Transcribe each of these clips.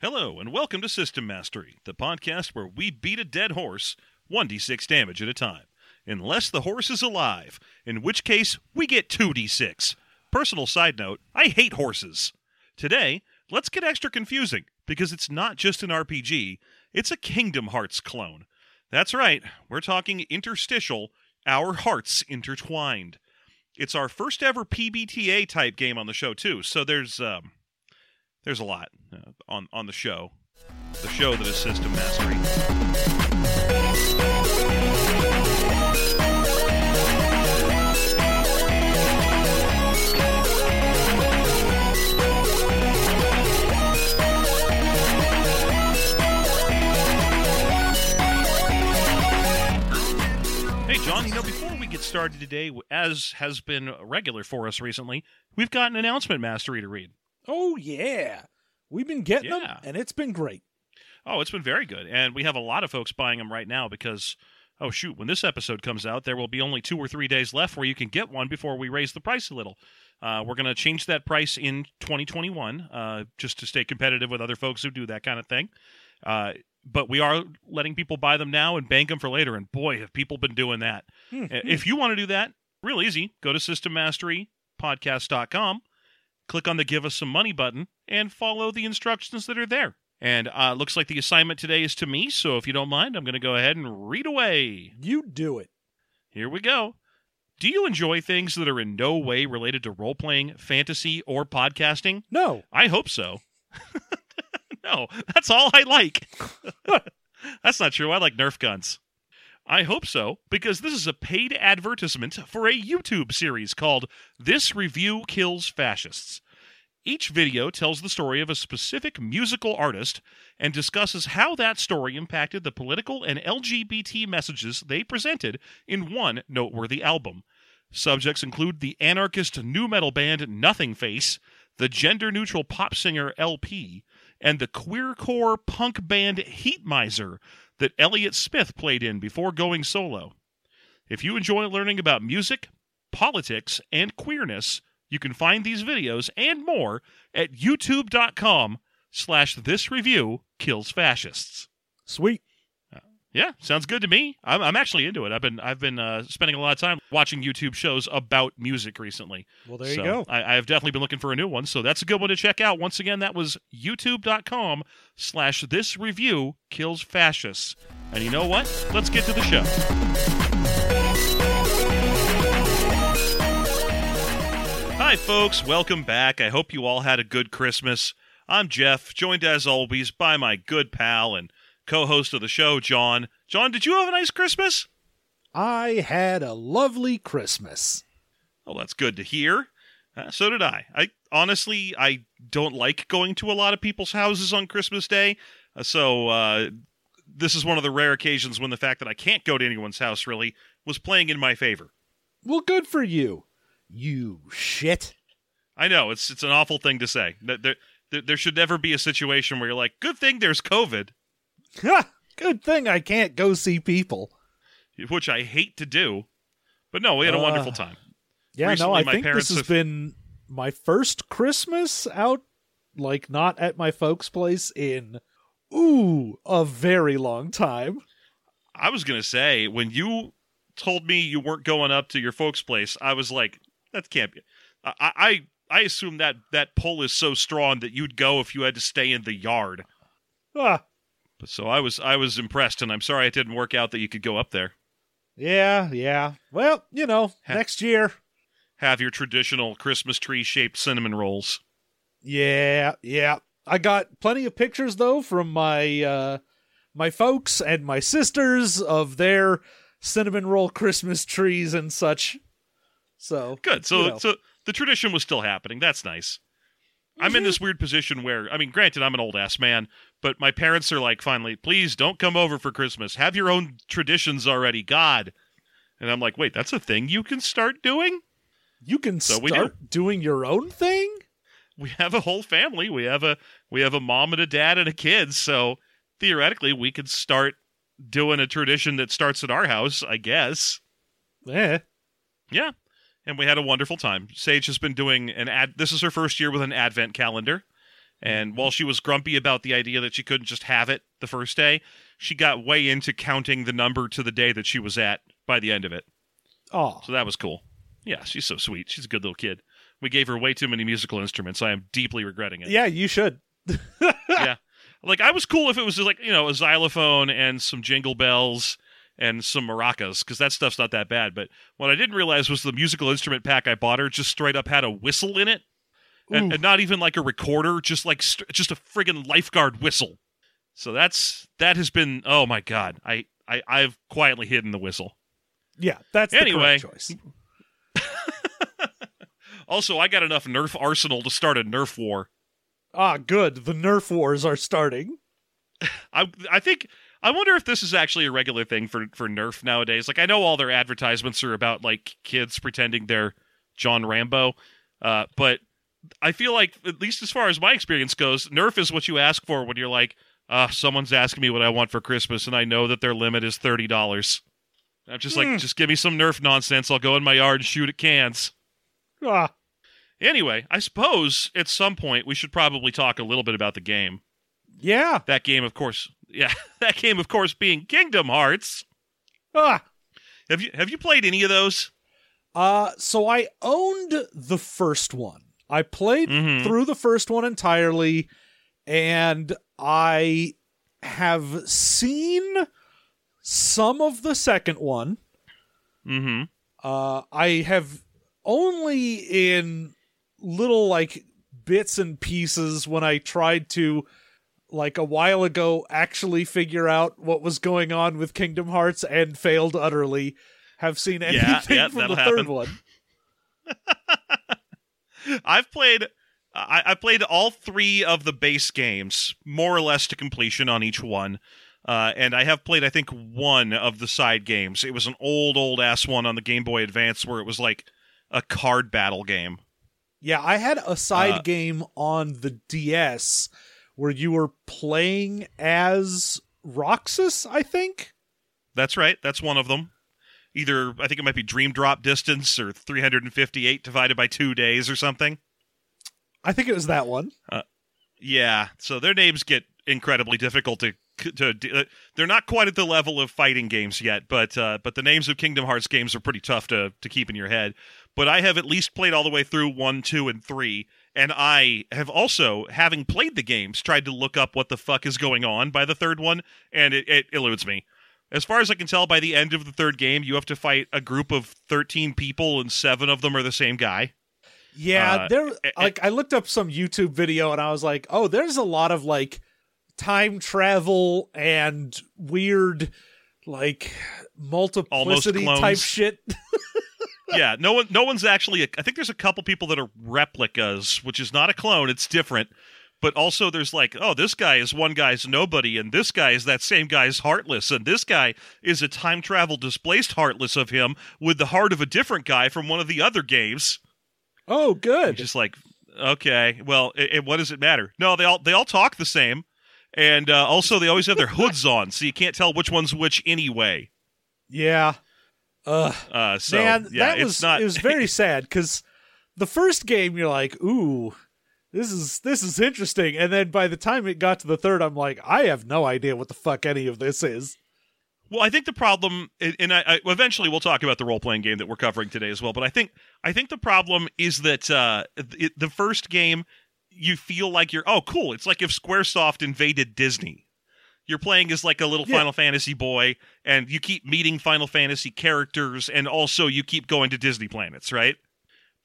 Hello, and welcome to System Mastery, the podcast where we beat a dead horse 1d6 damage at a time, unless the horse is alive, in which case we get 2d6. Personal side note, I hate horses. Today, let's get extra confusing, because it's not just an RPG, it's a Kingdom Hearts clone. That's right, we're talking interstitial, our hearts intertwined. It's our first ever PBTA-type game on the show, too, so there's a lot on the show. The show that is System Mastery. Hey, John, before we get started today, as has been regular for us recently, we've got an announcement mastery to read. Oh, yeah. We've been getting them, and it's been great. Oh, it's been very good. And we have a lot of folks buying them right now because, oh, shoot, when this episode comes out, there will be only 2 or 3 days left where you can get one before we raise the price a little. We're going to change that price in 2021 just to stay competitive with other folks who do that kind of thing. But we are letting people buy them now and bank them for later. And, boy, have people been doing that. If you want to do that, real easy. Go to SystemMasteryPodcast.com. Click on the Give Us Some Money button, and follow the instructions that are there. And looks like the assignment today is to me, so if you don't mind, I'm going to go ahead and read away. You do it. Here we go. Do you enjoy things that are in no way related to role-playing, fantasy, or podcasting? No. I hope so. No, that's all I like. That's not true. I like Nerf guns. I hope so, because this is a paid advertisement for a YouTube series called This Review Kills Fascists. Each video tells the story of a specific musical artist and discusses how that story impacted the political and LGBT messages they presented in one noteworthy album. Subjects include the anarchist nu metal band Nothing Face, the gender-neutral pop singer LP, and the queercore punk band Heat Miser, that Elliott Smith played in before going solo. If you enjoy learning about music, politics, and queerness, you can find these videos and more at youtube.com/thisreviewkillsfascists. Sweet. Yeah, sounds good to me. I'm actually into it. I've been spending a lot of time watching YouTube shows about music recently. Well, there you go. I've definitely been looking for a new one, so that's a good one to check out. Once again, that was youtube.com/thisreviewkillsfascists. And you know what? Let's get to the show. Hi, folks. Welcome back. I hope you all had a good Christmas. I'm Jeff, joined as always by my good pal and co-host of the show, John. John, did you have a nice Christmas? I had a lovely Christmas. Oh, that's good to hear. So did I. I honestly don't like going to a lot of people's houses on Christmas Day, so this is one of the rare occasions when the fact that I can't go to anyone's house really was playing in my favor. Well, good for you. You shit. I know, it's an awful thing to say. There should never be a situation where you're like, good thing there's COVID. Good thing I can't go see people. Which I hate to do. But no, we had a wonderful time. Yeah, recently, I think this has been my first Christmas out, like, not at my folks' place in, a very long time. I was going to say, when you told me you weren't going up to your folks' place, I was like, that can't be. I assume that pull is so strong that you'd go if you had to stay in the yard. So I was impressed, and I'm sorry it didn't work out that you could go up there. Yeah. Well, next year. Have your traditional Christmas tree-shaped cinnamon rolls. Yeah. I got plenty of pictures, though, from my folks and my sisters of their cinnamon roll Christmas trees and such. So good. So the tradition was still happening. That's nice. I'm in this weird position where, granted, I'm an old-ass man, but my parents are like, finally, please don't come over for Christmas. Have your own traditions already, God. And I'm like, wait, that's a thing you can start doing? You can start doing your own thing? We have a whole family. We have a mom and a dad and a kid, so theoretically we could start doing a tradition that starts at our house, I guess. Yeah. And we had a wonderful time. Sage has been doing this is her first year with an advent calendar. And while she was grumpy about the idea that she couldn't just have it the first day, she got way into counting the number to the day that she was at by the end of it. Oh, so that was cool. Yeah, she's so sweet. She's a good little kid. We gave her way too many musical instruments. I am deeply regretting it. Yeah, you should. Yeah. Like, I was cool if it was just like, you know, a xylophone and some jingle bells and some maracas, because that stuff's not that bad. But what I didn't realize was the musical instrument pack I bought her just straight up had a whistle in it. And not even like a recorder, just like just a friggin' lifeguard whistle. So that has been, oh my God. I've quietly hidden the whistle. Yeah, that's the correct choice. Also, I got enough Nerf arsenal to start a Nerf war. Ah, good. The Nerf wars are starting. I wonder if this is actually a regular thing for Nerf nowadays. Like, I know all their advertisements are about, like, kids pretending they're John Rambo, but I feel like, at least as far as my experience goes, Nerf is what you ask for when you're like, someone's asking me what I want for Christmas, and I know that their limit is $30. I'm just like, just give me some Nerf nonsense. I'll go in my yard and shoot at cans. Ah. Anyway, I suppose at some point we should probably talk a little bit about the game. Yeah. That game, of course. Yeah, that game, of course, being Kingdom Hearts. Ah. Have you played any of those? So I owned the first one. I played through the first one entirely, and I have seen some of the second one. Mm-hmm. I have only in little, like, bits and pieces when I tried to, like, a while ago, actually figure out what was going on with Kingdom Hearts and failed utterly, have seen anything from the third one. I played all three of the base games, more or less to completion on each one. And I have played, I think, one of the side games. It was an old ass one on the Game Boy Advance where it was like a card battle game. Yeah, I had a side game on the DS where you were playing as Roxas, I think. That's right. That's one of them. Either, I think it might be Dream Drop Distance or 358 divided by 2 days or something. I think it was that one. Yeah, so their names get incredibly difficult to they're not quite at the level of fighting games yet, but the names of Kingdom Hearts games are pretty tough to keep in your head. But I have at least played all the way through 1, 2, and 3, and I have also, having played the games, tried to look up what the fuck is going on by the third one, and it eludes me. As far as I can tell, by the end of the third game, you have to fight a group of 13 people, and 7 of them are the same guy. Yeah, I looked up some YouTube video, and I was like, oh, there's a lot of, like, time travel and weird, like, multiplicity-type shit. Yeah, no one's actually... I think there's a couple people that are replicas, which is not a clone, it's different. But also there's like, oh, this guy is one guy's nobody, and this guy is that same guy's Heartless, and this guy is a time travel displaced Heartless of him with the heart of a different guy from one of the other games. Oh, good. Just like, okay, well, what does it matter? No, they all talk the same, and also they always have their hoods on, so you can't tell which one's which anyway. Yeah. It was very sad, because the first game you're like, ooh... This is interesting. And then by the time it got to the third, I'm like, I have no idea what the fuck any of this is. Well, I think the problem, and I eventually we'll talk about the role-playing game that we're covering today as well, but I think the problem is that the first game, you feel like you're, oh, cool. It's like if Squaresoft invaded Disney. You're playing as like a little Final Fantasy boy, and you keep meeting Final Fantasy characters, and also you keep going to Disney planets, right?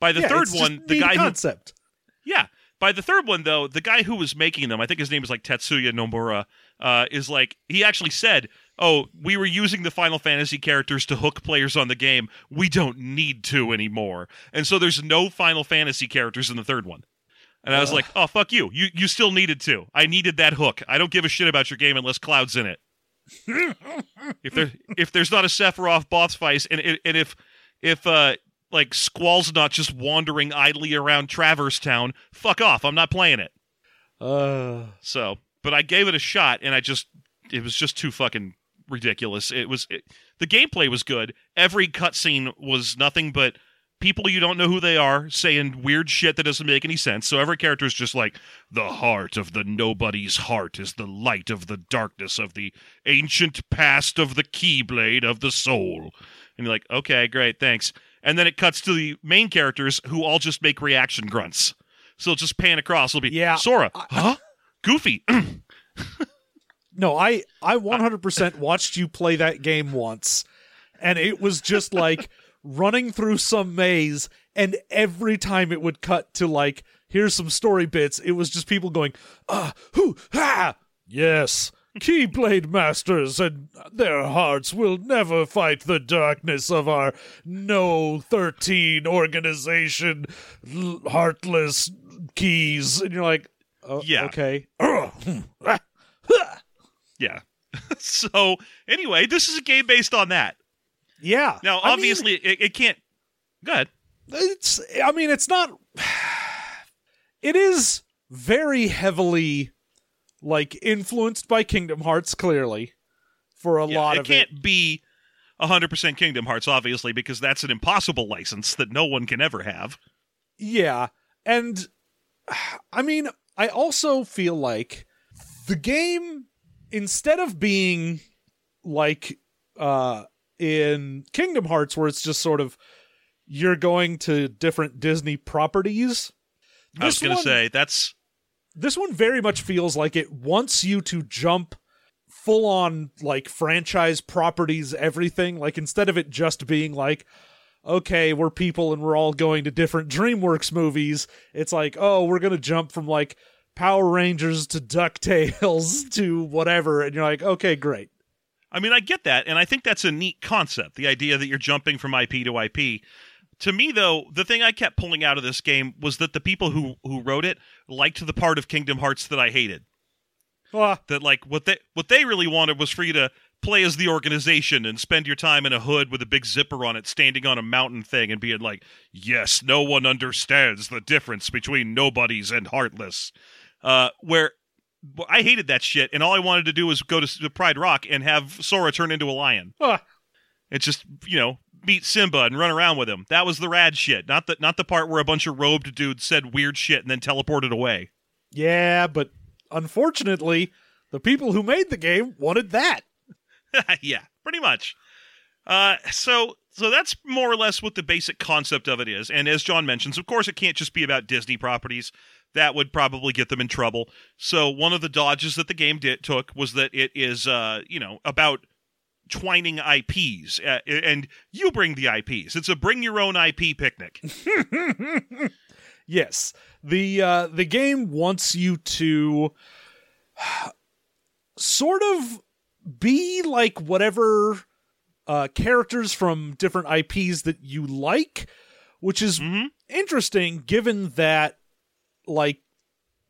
By the third one, the guy concept. By the third one, though, the guy who was making them, I think his name is like Tetsuya Nomura, is like, he actually said, oh, we were using the Final Fantasy characters to hook players on the game. We don't need to anymore. And so there's no Final Fantasy characters in the third one. And I was like, oh, fuck you. You still needed to. I needed that hook. I don't give a shit about your game unless Cloud's in it. If there's not a Sephiroth boss fight, and if like, Squall's not just wandering idly around Traverse Town. Fuck off, I'm not playing it. But I gave it a shot, and it was just too fucking ridiculous. The gameplay was good. Every cutscene was nothing but people you don't know who they are saying weird shit that doesn't make any sense. So every character is just like, the heart of the nobody's heart is the light of the darkness of the ancient past of the Keyblade of the soul. And you're like, okay, great, thanks. And then it cuts to the main characters who all just make reaction grunts. So it'll just pan across. It'll be, yeah, Sora, huh? Goofy. No, I 100% watched you play that game once, and it was just like running through some maze, and every time it would cut to like, here's some story bits, it was just people going, who, ha, yes, Keyblade masters, and their hearts will never fight the darkness of our No 13 organization, heartless keys. And you're like, oh, yeah, okay. Yeah. So anyway, this is a game based on that. Yeah. Now, obviously, it can't. Go ahead. It's not. It is very heavily, like, influenced by Kingdom Hearts, clearly, for a lot of it. It can't be 100% Kingdom Hearts, obviously, because that's an impossible license that no one can ever have. Yeah. And, I also feel like the game, instead of being like in Kingdom Hearts, where it's just sort of you're going to different Disney properties, I was going to say this one very much feels like it wants you to jump full on like franchise properties, everything. Like, instead of it just being like, okay, we're people and we're all going to different DreamWorks movies, it's like, oh, we're going to jump from like Power Rangers to DuckTales to whatever, and you're like, okay, great. I get that, and I think that's a neat concept, the idea that you're jumping from IP to IP. To me, though, the thing I kept pulling out of this game was that the people who wrote it liked the part of Kingdom Hearts that I hated. That, like, what they really wanted was for you to play as the organization and spend your time in a hood with a big zipper on it, standing on a mountain thing and being like, yes, no one understands the difference between nobodies and heartless. Where I hated that shit, and all I wanted to do was go to Pride Rock and have Sora turn into a lion. It's just, meet Simba and run around with him. That was the rad shit, not the part where a bunch of robed dudes said weird shit and then teleported away. Yeah, but unfortunately, the people who made the game wanted that. Yeah, pretty much. So that's more or less what the basic concept of it is. And as John mentions, of course, it can't just be about Disney properties. That would probably get them in trouble. So one of the dodges that the game took was that it is, about twining IPs. And you bring the IPs. It's a bring-your-own-IP picnic. Yes. The game wants you to sort of be like whatever characters from different IPs that you like, which is interesting given that, like,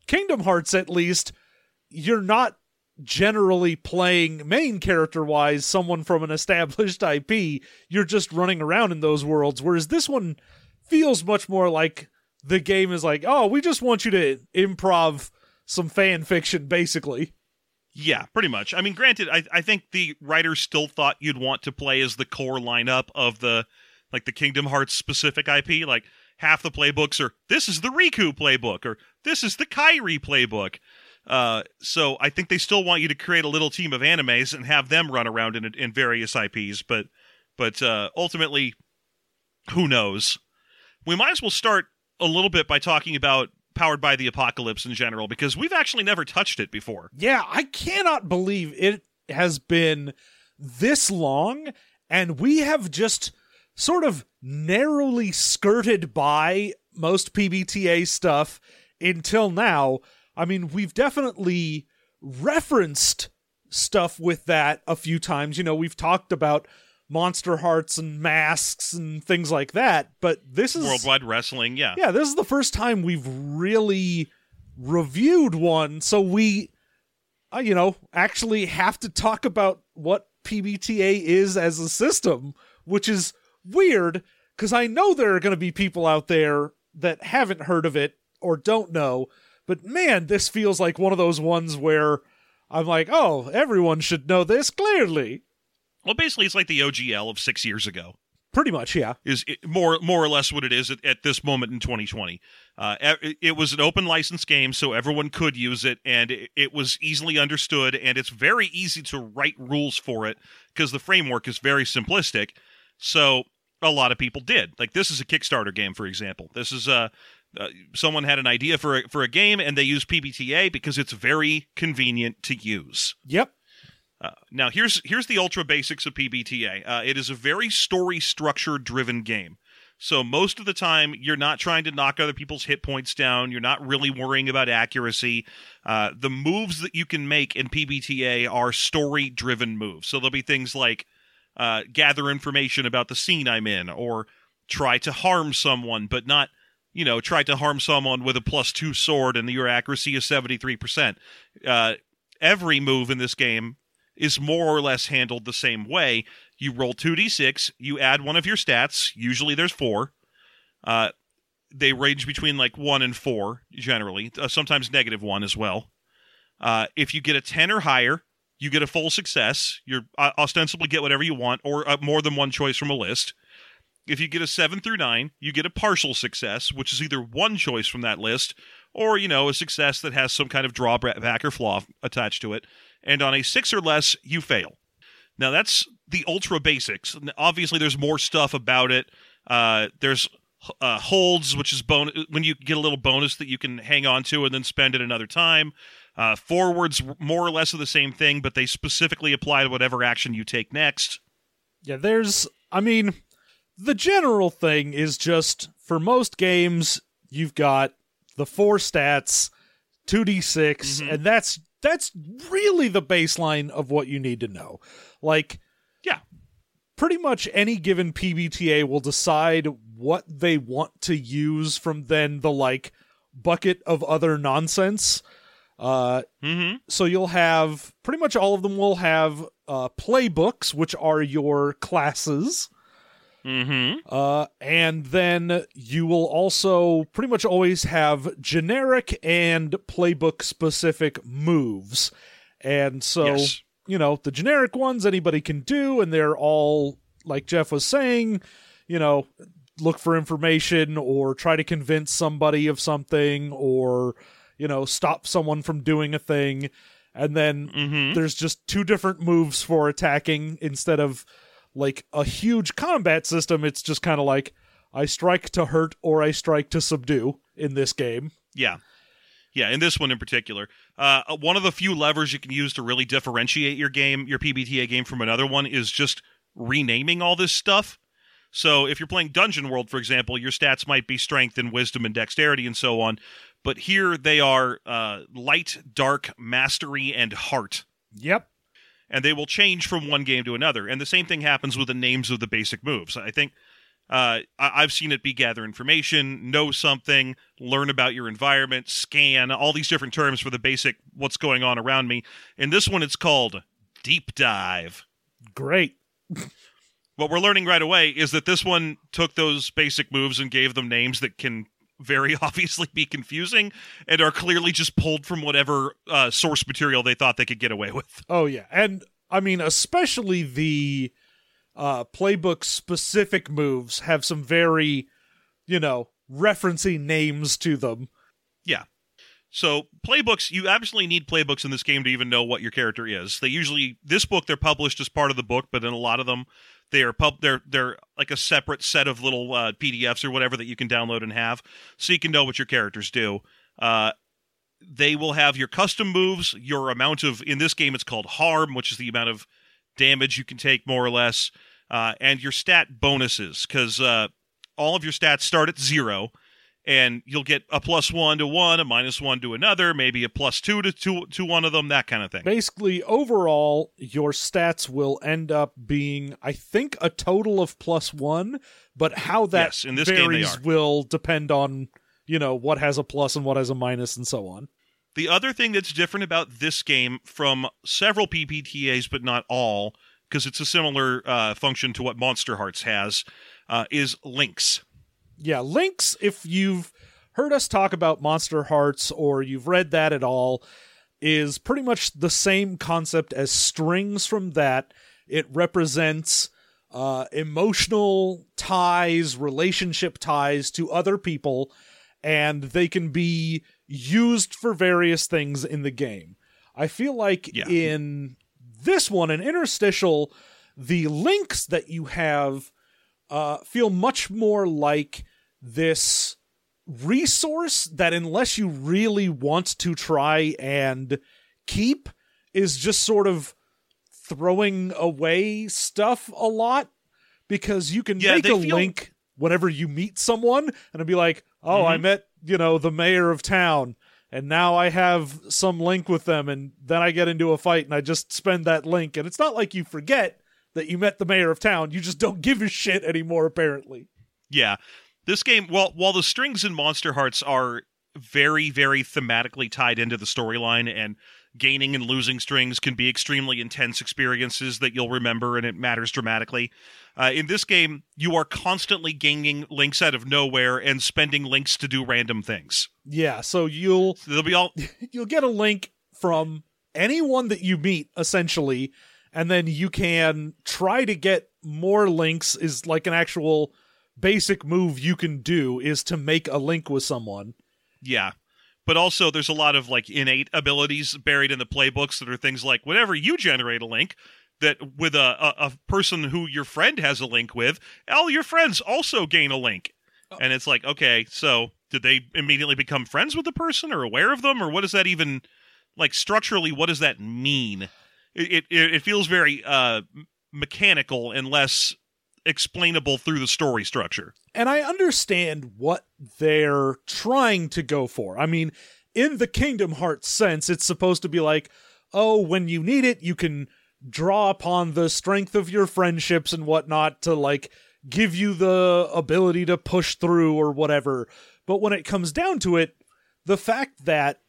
Kingdom Hearts, at least, you're not generally playing main character-wise someone from an established IP. You're just running around in those worlds, whereas this one feels much more like the game is like, oh, we just want you to improv some fan fiction, basically. Yeah, pretty much. Granted, I think the writers still thought you'd want to play as the core lineup of the Kingdom Hearts-specific IP, like, half the playbooks are, this is the Riku playbook, or this is the Kairi playbook. So I think they still want you to create a little team of animes and have them run around in various IPs. But ultimately, who knows? We might as well start a little bit by talking about Powered by the Apocalypse in general, because we've actually never touched it before. Yeah, I cannot believe it has been this long, and we have just sort of narrowly skirted by most PBTA stuff until now. We've definitely referenced stuff with that a few times. We've talked about Monster Hearts and Masks and things like that, but this is Worldwide Wrestling, yeah. Yeah, this is the first time we've really reviewed one, so we, actually have to talk about what PBTA is as a system, which is weird, because I know there are going to be people out there that haven't heard of it or don't know, but man, this feels like one of those ones where I'm like, oh, everyone should know this, clearly. Well, basically, it's like the OGL of 6 years ago. Pretty much, yeah. Is more or less what it is at this moment in 2020. It was an open license game, so everyone could use it, and it was easily understood, and it's very easy to write rules for it because the framework is very simplistic. So a lot of people did. Like, this is a Kickstarter game, for example. This is someone had an idea for a game, and they used PBTA because it's very convenient to use. Yep. Now, here's the ultra basics of PBTA. It is a very story structure-driven game. So most of the time, you're not trying to knock other people's hit points down. You're not really worrying about accuracy. The moves that you can make in PBTA are story-driven moves. So there'll be things like gather information about the scene I'm in, or try to harm someone, but not... You know, try to harm someone with a +2 sword and your accuracy is 73%. Every move in this game is more or less handled the same way. You roll 2d6, you add one of your stats. Usually there's four. They range between like 1 and 4, generally. Sometimes -1 as well. If you get a 10 or higher, you get a full success. You ostensibly get whatever you want, or more than one choice from a list. If you get a 7 through 9, you get a partial success, which is either one choice from that list or, you know, a success that has some kind of drawback or flaw attached to it. And on a 6 or less, you fail. Now, that's the ultra basics. Obviously, there's more stuff about it. There's holds, which is when you get a little bonus that you can hang on to and then spend it another time. Forwards, more or less of the same thing, but they specifically apply to whatever action you take next. Yeah, the general thing is just, for most games, you've got the four stats, 2d6, mm-hmm. and that's really the baseline of what you need to know. Like, yeah, pretty much any given PBTA will decide what they want to use from then the, like, bucket of other nonsense. Mm-hmm. So you'll have, pretty much all of them will have playbooks, which are your classes. Mm-hmm. And then you will also pretty much always have generic and playbook-specific moves. And so, you know, the generic ones anybody can do, and they're all, like Jeff was saying, you know, look for information or try to convince somebody of something or, you know, stop someone from doing a thing. And then mm-hmm. there's just two different moves for attacking instead of... like a huge combat system, it's just kind of like, I strike to hurt or I strike to subdue in this game. Yeah. Yeah, in this one in particular. One of the few levers you can use to really differentiate your game, your PBTA game from another one, is just renaming all this stuff. So if you're playing Dungeon World, for example, your stats might be strength and wisdom and dexterity and so on. But here they are light, dark, mastery, and heart. Yep. And they will change from one game to another. And the same thing happens with the names of the basic moves. I think I've seen it be gather information, know something, learn about your environment, scan, all these different terms for the basic what's going on around me. In this one, it's called Deep Dive. Great. What we're learning right away is that this one took those basic moves and gave them names that can very obviously be confusing and are clearly just pulled from whatever source material they thought they could get away with. Oh, yeah. And, I mean, especially the playbook-specific moves have some very, you know, referencey names to them. Yeah. So, playbooks, you absolutely need playbooks in this game to even know what your character is. They usually, this book, they're published as part of the book, but in a lot of them, they're like a separate set of little PDFs or whatever that you can download and have, so you can know what your characters do. They will have your custom moves, your amount of, in this game it's called harm, which is the amount of damage you can take more or less, and your stat bonuses, because all of your stats start at 0, and you'll get a +1 to one, a -1 to another, maybe a +2 to one of them, that kind of thing. Basically, overall, your stats will end up being, I think, a total of +1, but how that in this varies will depend on, you know, what has a plus and what has a minus and so on. The other thing that's different about this game from several PBTAs, but not all, because it's a similar function to what Monster Hearts has, is links. Yeah, links, if you've heard us talk about Monster Hearts or you've read that at all, is pretty much the same concept as strings from that. It represents emotional ties, relationship ties to other people, and they can be used for various things in the game. I feel like in this one, in Interstitial, the links that you have feel much more like this resource that, unless you really want to try and keep, is just sort of throwing away stuff a lot, because you can make a link whenever you meet someone, and it'll be like, oh, I met, you know, the mayor of town, and now I have some link with them, and then I get into a fight and I just spend that link, and it's not like you forget that you met the mayor of town, you just don't give a shit anymore, apparently. Yeah. This game, while the strings in Monster Hearts are very, very thematically tied into the storyline, and gaining and losing strings can be extremely intense experiences that you'll remember, and it matters dramatically. In this game, you are constantly gaining links out of nowhere and spending links to do random things. Yeah, so you'll get a link from anyone that you meet, essentially, and then you can try to get more links. Is like an actual basic move you can do is to make a link with someone. Yeah. But also there's a lot of like innate abilities buried in the playbooks that are things like whenever you generate a link that with a person who your friend has a link with, all your friends also gain a link. Oh. And it's like, okay, so did they immediately become friends with the person or aware of them? Or what does that even, like, structurally, what does that mean? It feels very mechanical and less explainable through the story structure. And I understand what they're trying to go for. I mean, in the Kingdom Hearts sense, it's supposed to be like, oh, when you need it, you can draw upon the strength of your friendships and whatnot to, like, give you the ability to push through or whatever. But when it comes down to it, the fact that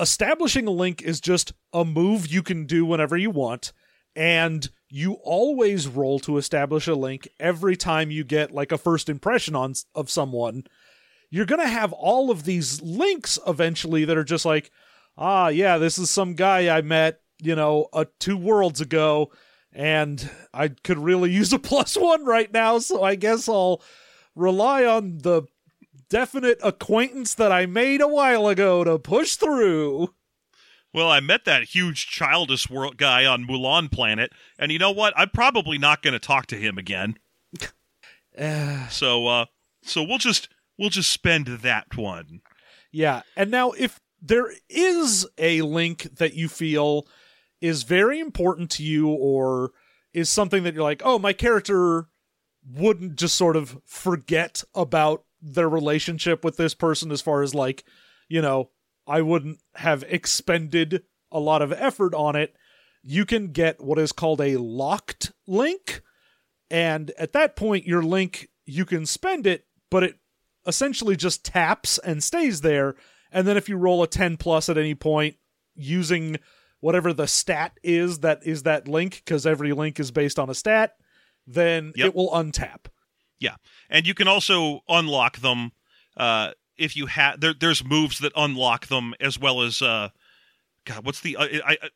establishing a link is just a move you can do whenever you want, and you always roll to establish a link every time you get like a first impression of someone. You're going to have all of these links eventually that are just like, ah, yeah, this is some guy I met, you know, 2 worlds ago, and I could really use a +1 right now, so I guess I'll rely on the definite acquaintance that I made a while ago to push through. Well, I met that huge childish world guy on Mulan Planet, and you know what? I'm probably not going to talk to him again. So we'll just spend that one. Yeah, and now if there is a link that you feel is very important to you, or is something that you're like, oh, my character wouldn't just sort of forget about their relationship with this person, as far as like, you know, I wouldn't have expended a lot of effort on it, you can get what is called a locked link. And at that point, your link, you can spend it, but it essentially just taps and stays there. And then if you roll a 10+ at any point using whatever the stat is that link, because every link is based on a stat, then it will untap. Yeah. And you can also unlock them, if you have, there's moves that unlock them, as well as, God, what's the,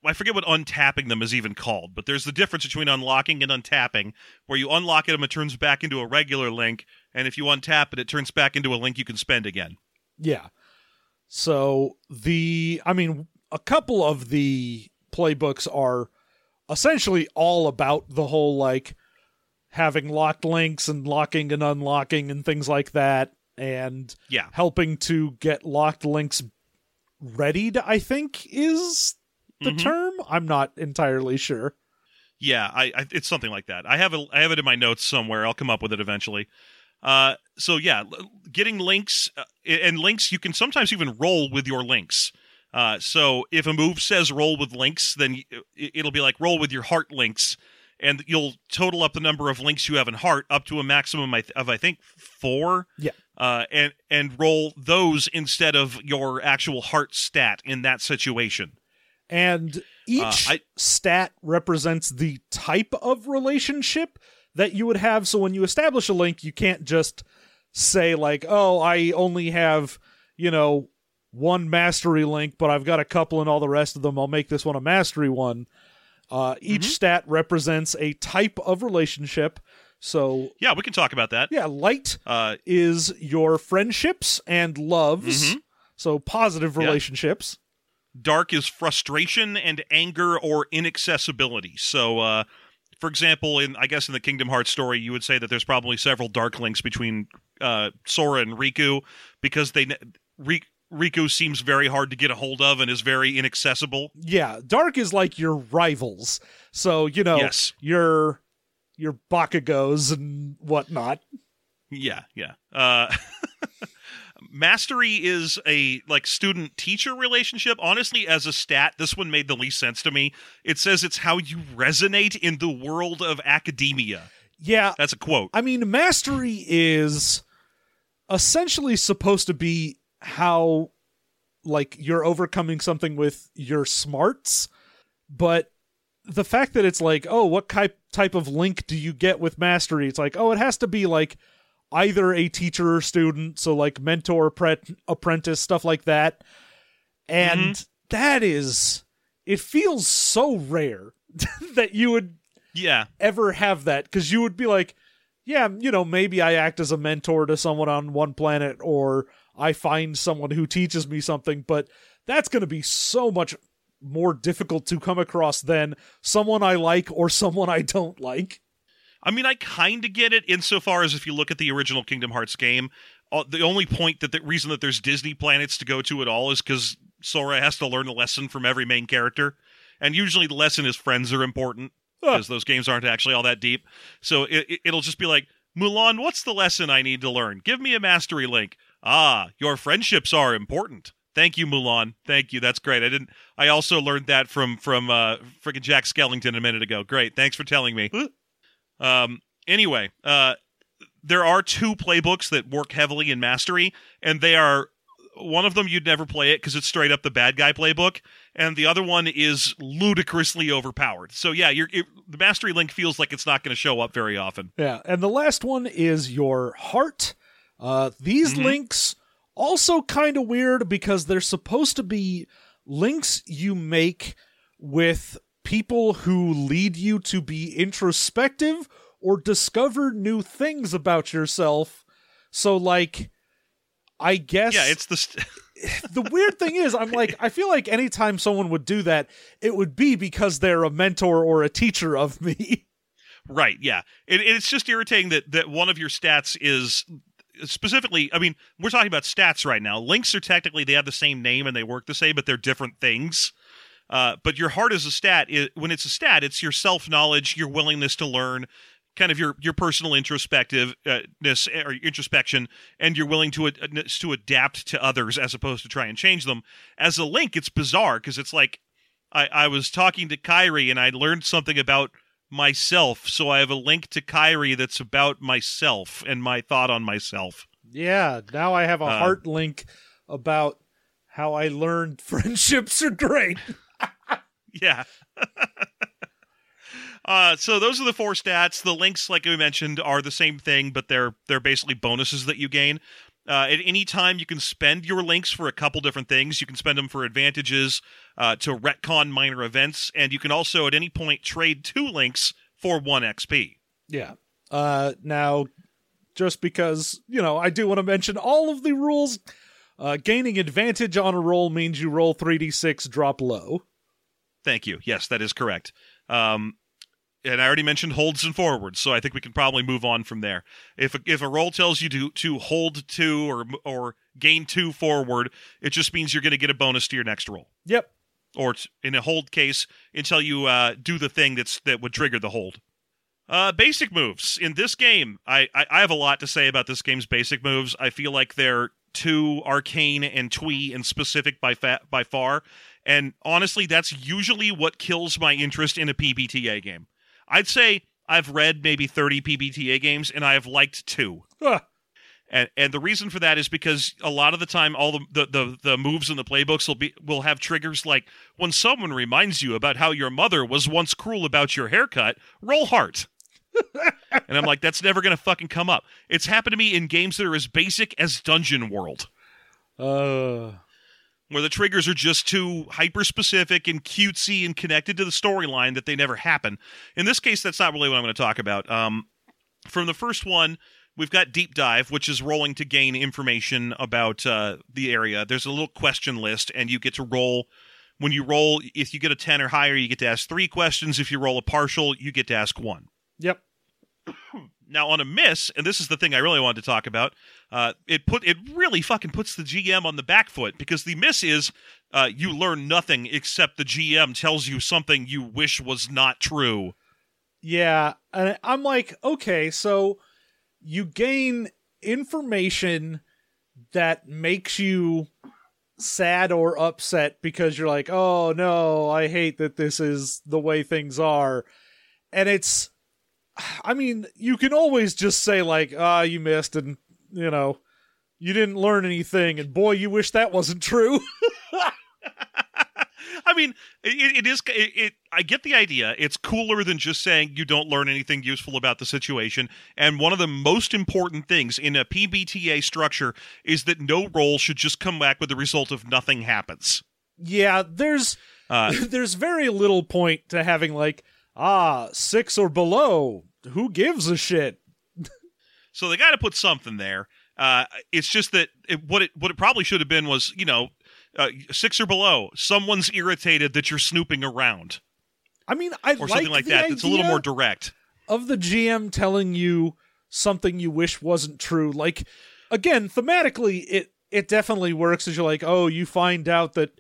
I forget what untapping them is even called, but there's the difference between unlocking and untapping, where you unlock it and it turns back into a regular link, and if you untap it, it turns back into a link you can spend again. Yeah. So a couple of the playbooks are essentially all about the whole, like, having locked links and locking and unlocking and things like that. And helping to get locked links readied, I think, is the term. I'm not entirely sure. Yeah, I it's something like that. I have it in my notes somewhere. I'll come up with it eventually. Getting links, and links, you can sometimes even roll with your links. So if a move says roll with links, then it'll be like roll with your heart links. And you'll total up the number of links you have in heart up to a maximum of, I think, 4. Yeah. And roll those instead of your actual heart stat in that situation. And each stat represents the type of relationship that you would have. So when you establish a link, you can't just say, like, oh, I only have, you know, 1 mastery link, but I've got a couple and all the rest of them, I'll make this one a mastery one. Each stat represents a type of relationship. So yeah, we can talk about that. Yeah, light is your friendships and loves. Mm-hmm. So positive relationships. Dark is frustration and anger or inaccessibility. So, for example, in the Kingdom Hearts story, you would say that there's probably several dark links between Sora and Riku because Riku seems very hard to get a hold of and is very inaccessible. Yeah, dark is like your rivals. So, you know, your Bakugos and whatnot. Yeah. Mastery is a student-teacher relationship. Honestly, as a stat, this one made the least sense to me. It says it's how you resonate in the world of academia. Yeah. That's a quote. I mean, mastery is essentially supposed to be how, you're overcoming something with your smarts, but the fact that it's what type of link do you get with mastery? It's it has to be, either a teacher or student, so mentor, apprentice, stuff like that. And it feels so rare that you would ever have that, because you would be maybe I act as a mentor to someone on one planet, or I find someone who teaches me something, but that's going to be so much more difficult to come across than someone I like or someone I don't like. I mean, I kind of get it insofar as if you look at the original Kingdom Hearts game, the only point that the reason that there's Disney planets to go to at all is because Sora has to learn a lesson from every main character. And usually the lesson is friends are important because those games aren't actually all that deep. So it'll just be Mulan, what's the lesson I need to learn? Give me a mastery link. Ah, your friendships are important. Thank you, Mulan. Thank you. That's great. I also learned that from freaking Jack Skellington a minute ago. Great. Thanks for telling me. Anyway, there are two playbooks that work heavily in mastery, and they are one of them you'd never play it because it's straight up the bad guy playbook, and the other one is ludicrously overpowered. So yeah, the mastery link feels like it's not going to show up very often. Yeah, and the last one is your heart. These links also kind of weird because they're supposed to be links you make with people who lead you to be introspective or discover new things about yourself. So I guess... Yeah, it's the... the weird thing is, I feel like anytime someone would do that, it would be because they're a mentor or a teacher of me. Right, yeah. It's just irritating that one of your stats is... Specifically, I mean, we're talking about stats right now. Links are technically, they have the same name and they work the same, but they're different things. But your heart is a stat. When it's a stat, it's your self-knowledge, your willingness to learn, kind of your personal introspectiveness or introspection, and you're willing to adapt to others as opposed to try and change them. As a link, it's bizarre because it's I was talking to Kairi and I learned something about myself, so I have a link to Kairi that's about myself and my thought on myself. Yeah, now I have a heart link about how I learned friendships are great. Yeah. So those are the four stats. The links, like we mentioned, are the same thing, but they're basically bonuses that you gain. At any time, you can spend your links for a couple different things. You can spend them for advantages, to retcon minor events, and you can also, at any point, trade two links for one XP. Yeah. Now, just because, I do want to mention all of the rules... gaining advantage on a roll means you roll 3d6, drop low. Thank you. Yes, that is correct. And I already mentioned holds and forwards, so I think we can probably move on from there. If a roll tells you to hold two or gain two forward, it just means you're going to get a bonus to your next roll. Yep. Or in a hold case, until you do the thing that would trigger the hold. Basic moves. In this game, I have a lot to say about this game's basic moves. I feel like they're too arcane and twee and specific by far, and honestly that's usually what kills my interest in a PBTA game. I'd say I've read maybe 30 PBTA games and I have liked two. And the reason for that is because a lot of the time all the moves in the playbooks will have triggers like when someone reminds you about how your mother was once cruel about your haircut, roll heart. And I'm like, that's never going to fucking come up. It's happened to me in games that are as basic as Dungeon World. where the triggers are just too hyper-specific and cutesy and connected to the storyline that they never happen. In this case, that's not really what I'm going to talk about. From the first one, we've got Deep Dive, which is rolling to gain information about the area. There's a little question list, and you get to roll. When you roll, if you get a 10 or higher, you get to ask 3 questions. If you roll a partial, you get to ask 1. Yep. Now, on a miss, and this is the thing I really wanted to talk about, it really fucking puts the GM on the back foot, because the miss is you learn nothing except the GM tells you something you wish was not true. Yeah, and I'm like, okay, so you gain information that makes you sad or upset because you're like, oh no, I hate that this is the way things are. And it's... I mean, you can always just say, like, you missed and, you know, you didn't learn anything, and boy, you wish that wasn't true. I mean, it is, I get the idea. It's cooler than just saying you don't learn anything useful about the situation. And one of the most important things in a PBTA structure is that no role should just come back with the result of nothing happens. Yeah, there's very little point to having, like, 6 or below. Who gives a shit? So they got to put something there. It's just that what it probably should have been was, 6 or below. Someone's irritated that you're snooping around. I mean, or something like that. That's a little more direct. Of the GM telling you something you wish wasn't true. Like, again, thematically, it definitely works. As you're like, oh, you find out that,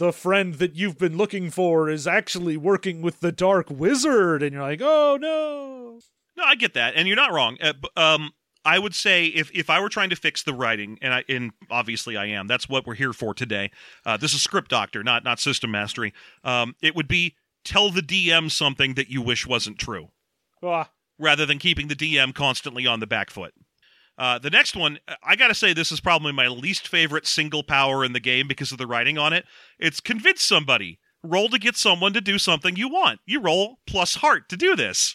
the friend that you've been looking for is actually working with the Dark Wizard. And you're like, oh, no. No, I get that. And you're not wrong. I would say if I were trying to fix the writing, and obviously I am, that's what we're here for today. This is Script Doctor, not System Mastery. It would be tell the DM something that you wish wasn't true, rather than keeping the DM constantly on the back foot. The next one, I gotta say, this is probably my least favorite single power in the game because of the writing on it. It's convince somebody. Roll to get someone to do something you want. You roll plus heart to do this.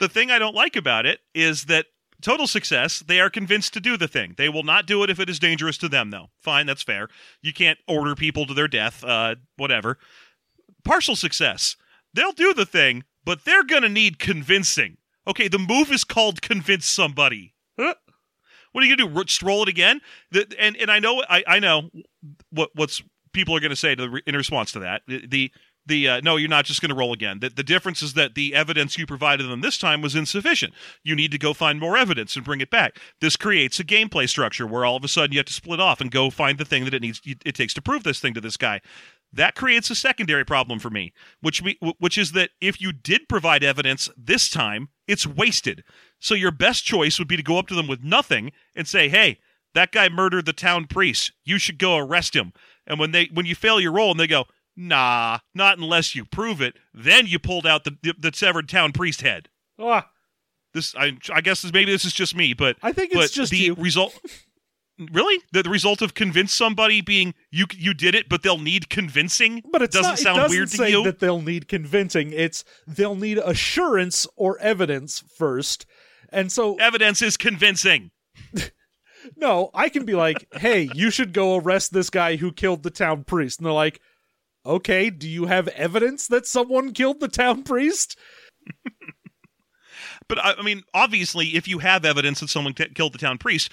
The thing I don't like about it is that total success, they are convinced to do the thing. They will not do it if it is dangerous to them, though. Fine, that's fair. You can't order people to their death, whatever. Partial success. They'll do the thing, but they're gonna need convincing. Okay, the move is called convince somebody. Huh? What are you going to do? Just roll it again? And I know I know what's people are going to say in response to that. No, you're not just going to roll again. The difference is that the evidence you provided them this time was insufficient. You need to go find more evidence and bring it back. This creates a gameplay structure where all of a sudden you have to split off and go find the thing that it takes to prove this thing to this guy. That creates a secondary problem for me, which is that if you did provide evidence this time, it's wasted. So your best choice would be to go up to them with nothing and say, hey, that guy murdered the town priest. You should go arrest him. And when you fail your role and they go, nah, not unless you prove it, then you pulled out the severed town priest head. Oh. I guess this is just me, but I think it's just the result. Really? The result of convince somebody being you did it, but they'll need convincing? But it doesn't sound weird to you? That they'll need convincing. It's they'll need assurance or evidence first. And so evidence is convincing. No, I can be like, hey, you should go arrest this guy who killed the town priest. And they're like, okay, do you have evidence that someone killed the town priest? But I mean, obviously, if you have evidence that someone killed the town priest,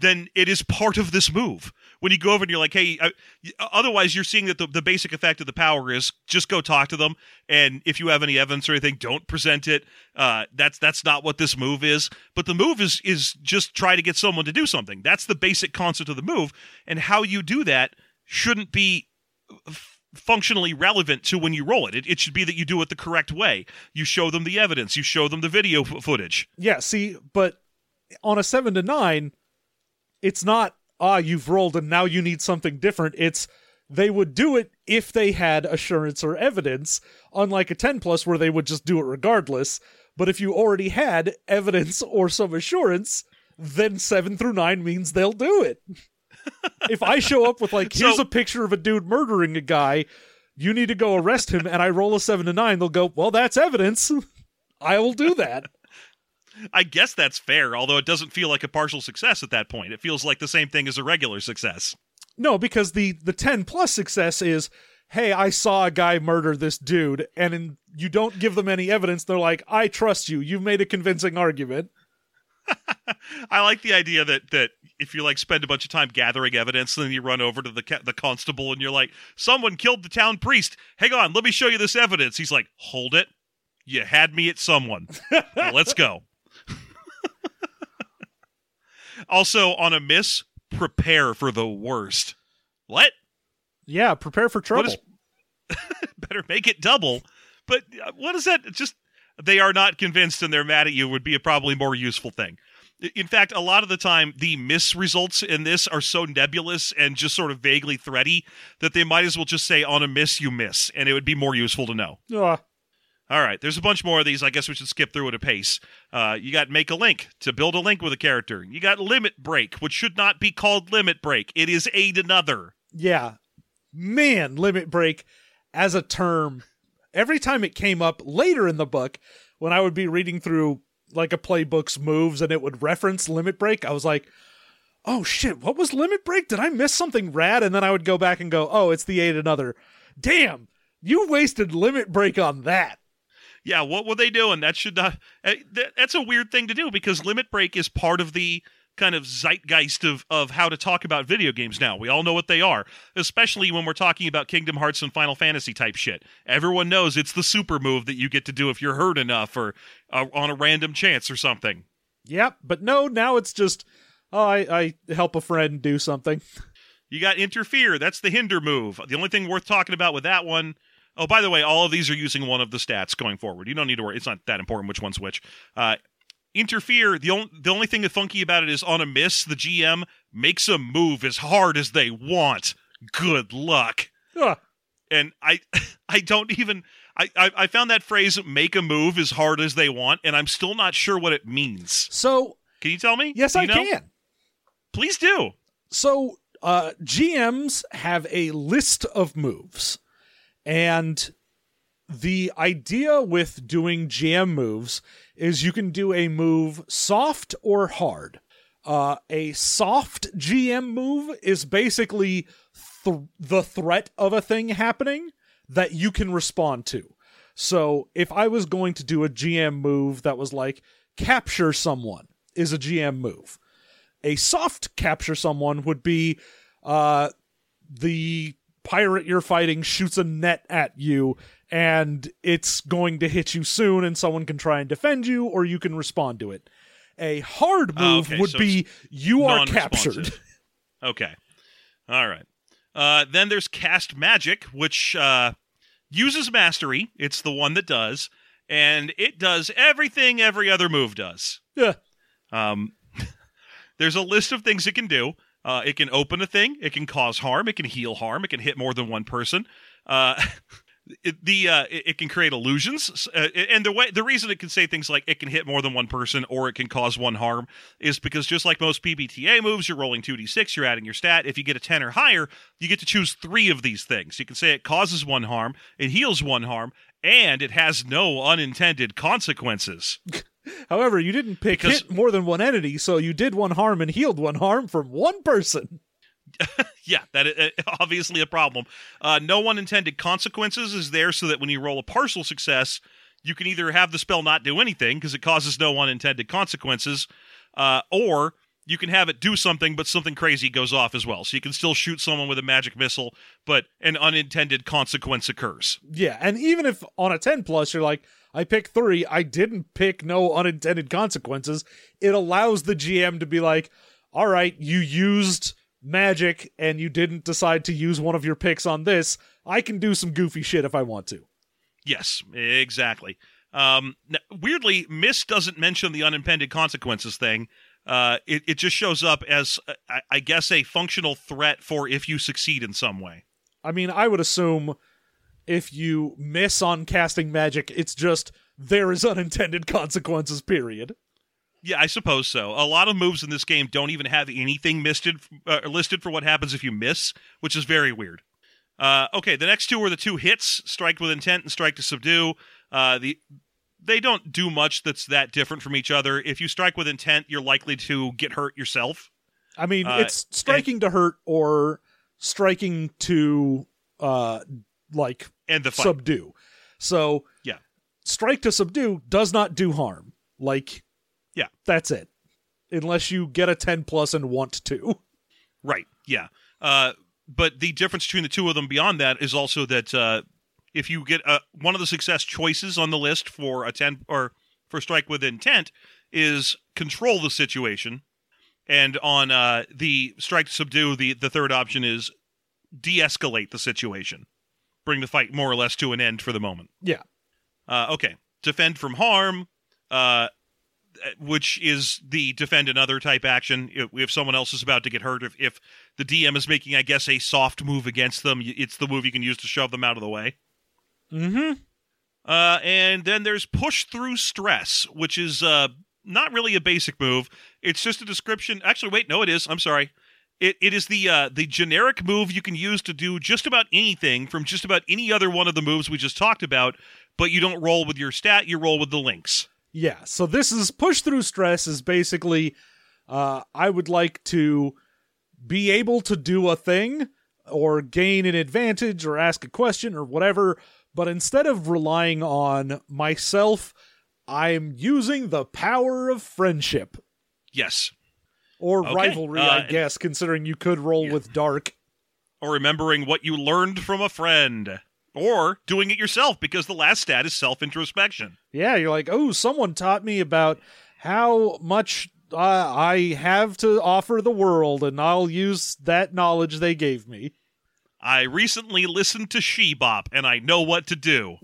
then it is part of this move. When you go over and you're like, hey, otherwise you're seeing that the basic effect of the power is just go talk to them, and if you have any evidence or anything, don't present it. That's not what this move is. But the move is just try to get someone to do something. That's the basic concept of the move, and how you do that shouldn't be functionally relevant to when you roll it. It should be that you do it the correct way. You show them the evidence. You show them the video footage. Yeah, see, but on a 7 to 9, it's not, you've rolled and now you need something different. It's they would do it if they had assurance or evidence, unlike a 10+ where they would just do it regardless. But if you already had evidence or some assurance, then 7 through 9 means they'll do it. If I show up with like, here's a picture of a dude murdering a guy, you need to go arrest him, and I roll a 7 to 9, they'll go, well, that's evidence. I will do that. I guess that's fair, although it doesn't feel like a partial success at that point. It feels like the same thing as a regular success. No, because the 10 plus success is, hey, I saw a guy murder this dude, and you don't give them any evidence. They're like, I trust you. You've made a convincing argument. I like the idea that if you like spend a bunch of time gathering evidence, and then you run over to the constable and you're like, someone killed the town priest. Hang on, let me show you this evidence. He's like, hold it. You had me at someone. Well, let's go. Also, on a miss, prepare for the worst. What? Yeah, prepare for trouble. Better make it double. But what is that? Just they are not convinced and they're mad at you would be a probably more useful thing. In fact, a lot of the time, the miss results in this are so nebulous and just sort of vaguely thready that they might as well just say, on a miss, you miss. And it would be more useful to know. All right, there's a bunch more of these. I guess we should skip through at a pace. You got make a link to build a link with a character. You got limit break, which should not be called limit break. It is aid another. Yeah. Man, limit break as a term. Every time it came up later in the book, when I would be reading through like a playbook's moves and it would reference limit break, I was like, oh shit, what was limit break? Did I miss something rad? And then I would go back and go, oh, it's the aid another. Damn, you wasted limit break on that. Yeah, what were they doing? That should not. That's a weird thing to do because limit break is part of the kind of zeitgeist of how to talk about video games now. We all know what they are, especially when we're talking about Kingdom Hearts and Final Fantasy type shit. Everyone knows it's the super move that you get to do if you're hurt enough or on a random chance or something. Yep, but no, now it's just, oh, I help a friend do something. You got interfere. That's the hinder move. The only thing worth talking about with that one. Oh, by the way, all of these are using one of the stats going forward. You don't need to worry. It's not that important which one's which. Interfere, the only thing funky about it is on a miss, the GM makes a move as hard as they want. Good luck. And I found that phrase, make a move as hard as they want, and I'm still not sure what it means. So can you tell me? Yes, I can. Please do. So GMs have a list of moves, and the idea with doing GM moves is you can do a move soft or hard. A soft GM move is basically the threat of a thing happening that you can respond to. So if I was going to do a GM move that was like, capture someone is a GM move. A soft capture someone would be the pirate you're fighting shoots a net at you and it's going to hit you soon and someone can try and defend you or you can respond to it. A hard move would be you are captured. Okay. All right. Then there's cast magic, which uses mastery. It's the one that does. And it does everything every other move does. Yeah. There's a list of things it can do. It can open a thing. It can cause harm. It can heal harm. It can hit more than one person. It can create illusions. And the reason it can say things like it can hit more than one person or it can cause one harm is because just like most PBTA moves, you're rolling 2d6, you're adding your stat. If you get a 10 or higher, you get to choose 3 of these things. You can say it causes one harm, it heals one harm, and it has no unintended consequences. However, you didn't pick hit more than one entity, so you did one harm and healed one harm from one person. Yeah, that is obviously a problem. No unintended consequences is there so that when you roll a partial success, you can either have the spell not do anything because it causes no unintended consequences, or you can have it do something, but something crazy goes off as well. So you can still shoot someone with a magic missile, but an unintended consequence occurs. Yeah, and even if on a 10 plus, you're like, I picked 3, I didn't pick no unintended consequences, it allows the GM to be like, all right, you used magic and you didn't decide to use one of your picks on this. I can do some goofy shit if I want to. Yes, exactly. Now, weirdly, Miss doesn't mention the unintended consequences thing. It just shows up as, I guess, a functional threat for if you succeed in some way. I mean, I would assume if you miss on casting magic, it's just there is unintended consequences, period. Yeah, I suppose so. A lot of moves in this game don't even have anything listed for what happens if you miss, which is very weird. Okay, the next two are the two hits, strike with intent and strike to subdue. The they don't do much that's that different from each other. If you strike with intent, you're likely to get hurt yourself. I mean, it's striking to hurt or striking to like end the fight. Subdue. So yeah, strike to subdue does not do harm. Like, yeah, that's it. Unless you get a 10 plus and want to. Right. Yeah. But the difference between the two of them beyond that is also that if you get one of the success choices on the list for a 10 or for strike with intent is control the situation. And on the strike to subdue, the third option is de-escalate the situation. Bring the fight more or less to an end for the moment. Yeah. Okay. Defend from harm, which is the defend another type action. If someone else is about to get hurt, if the DM is making, I guess, a soft move against them, it's the move you can use to shove them out of the way. Mm-hmm. And then there's push through stress, which is... not really a basic move. It's just a description. Actually, wait, no, it is. I'm sorry. It is the generic move you can use to do just about anything from just about any other one of the moves we just talked about, but you don't roll with your stat, you roll with the links. Yeah, so this is push through stress is basically, I would like to be able to do a thing or gain an advantage or ask a question or whatever, but instead of relying on myself, I'm using the power of friendship. Yes. Or okay. Rivalry, I guess, considering you could roll with dark. Or remembering what you learned from a friend. Or doing it yourself, because the last stat is self-introspection. Yeah, you're like, oh, someone taught me about how much I have to offer the world, and I'll use that knowledge they gave me. I recently listened to She-Bop, and I know what to do.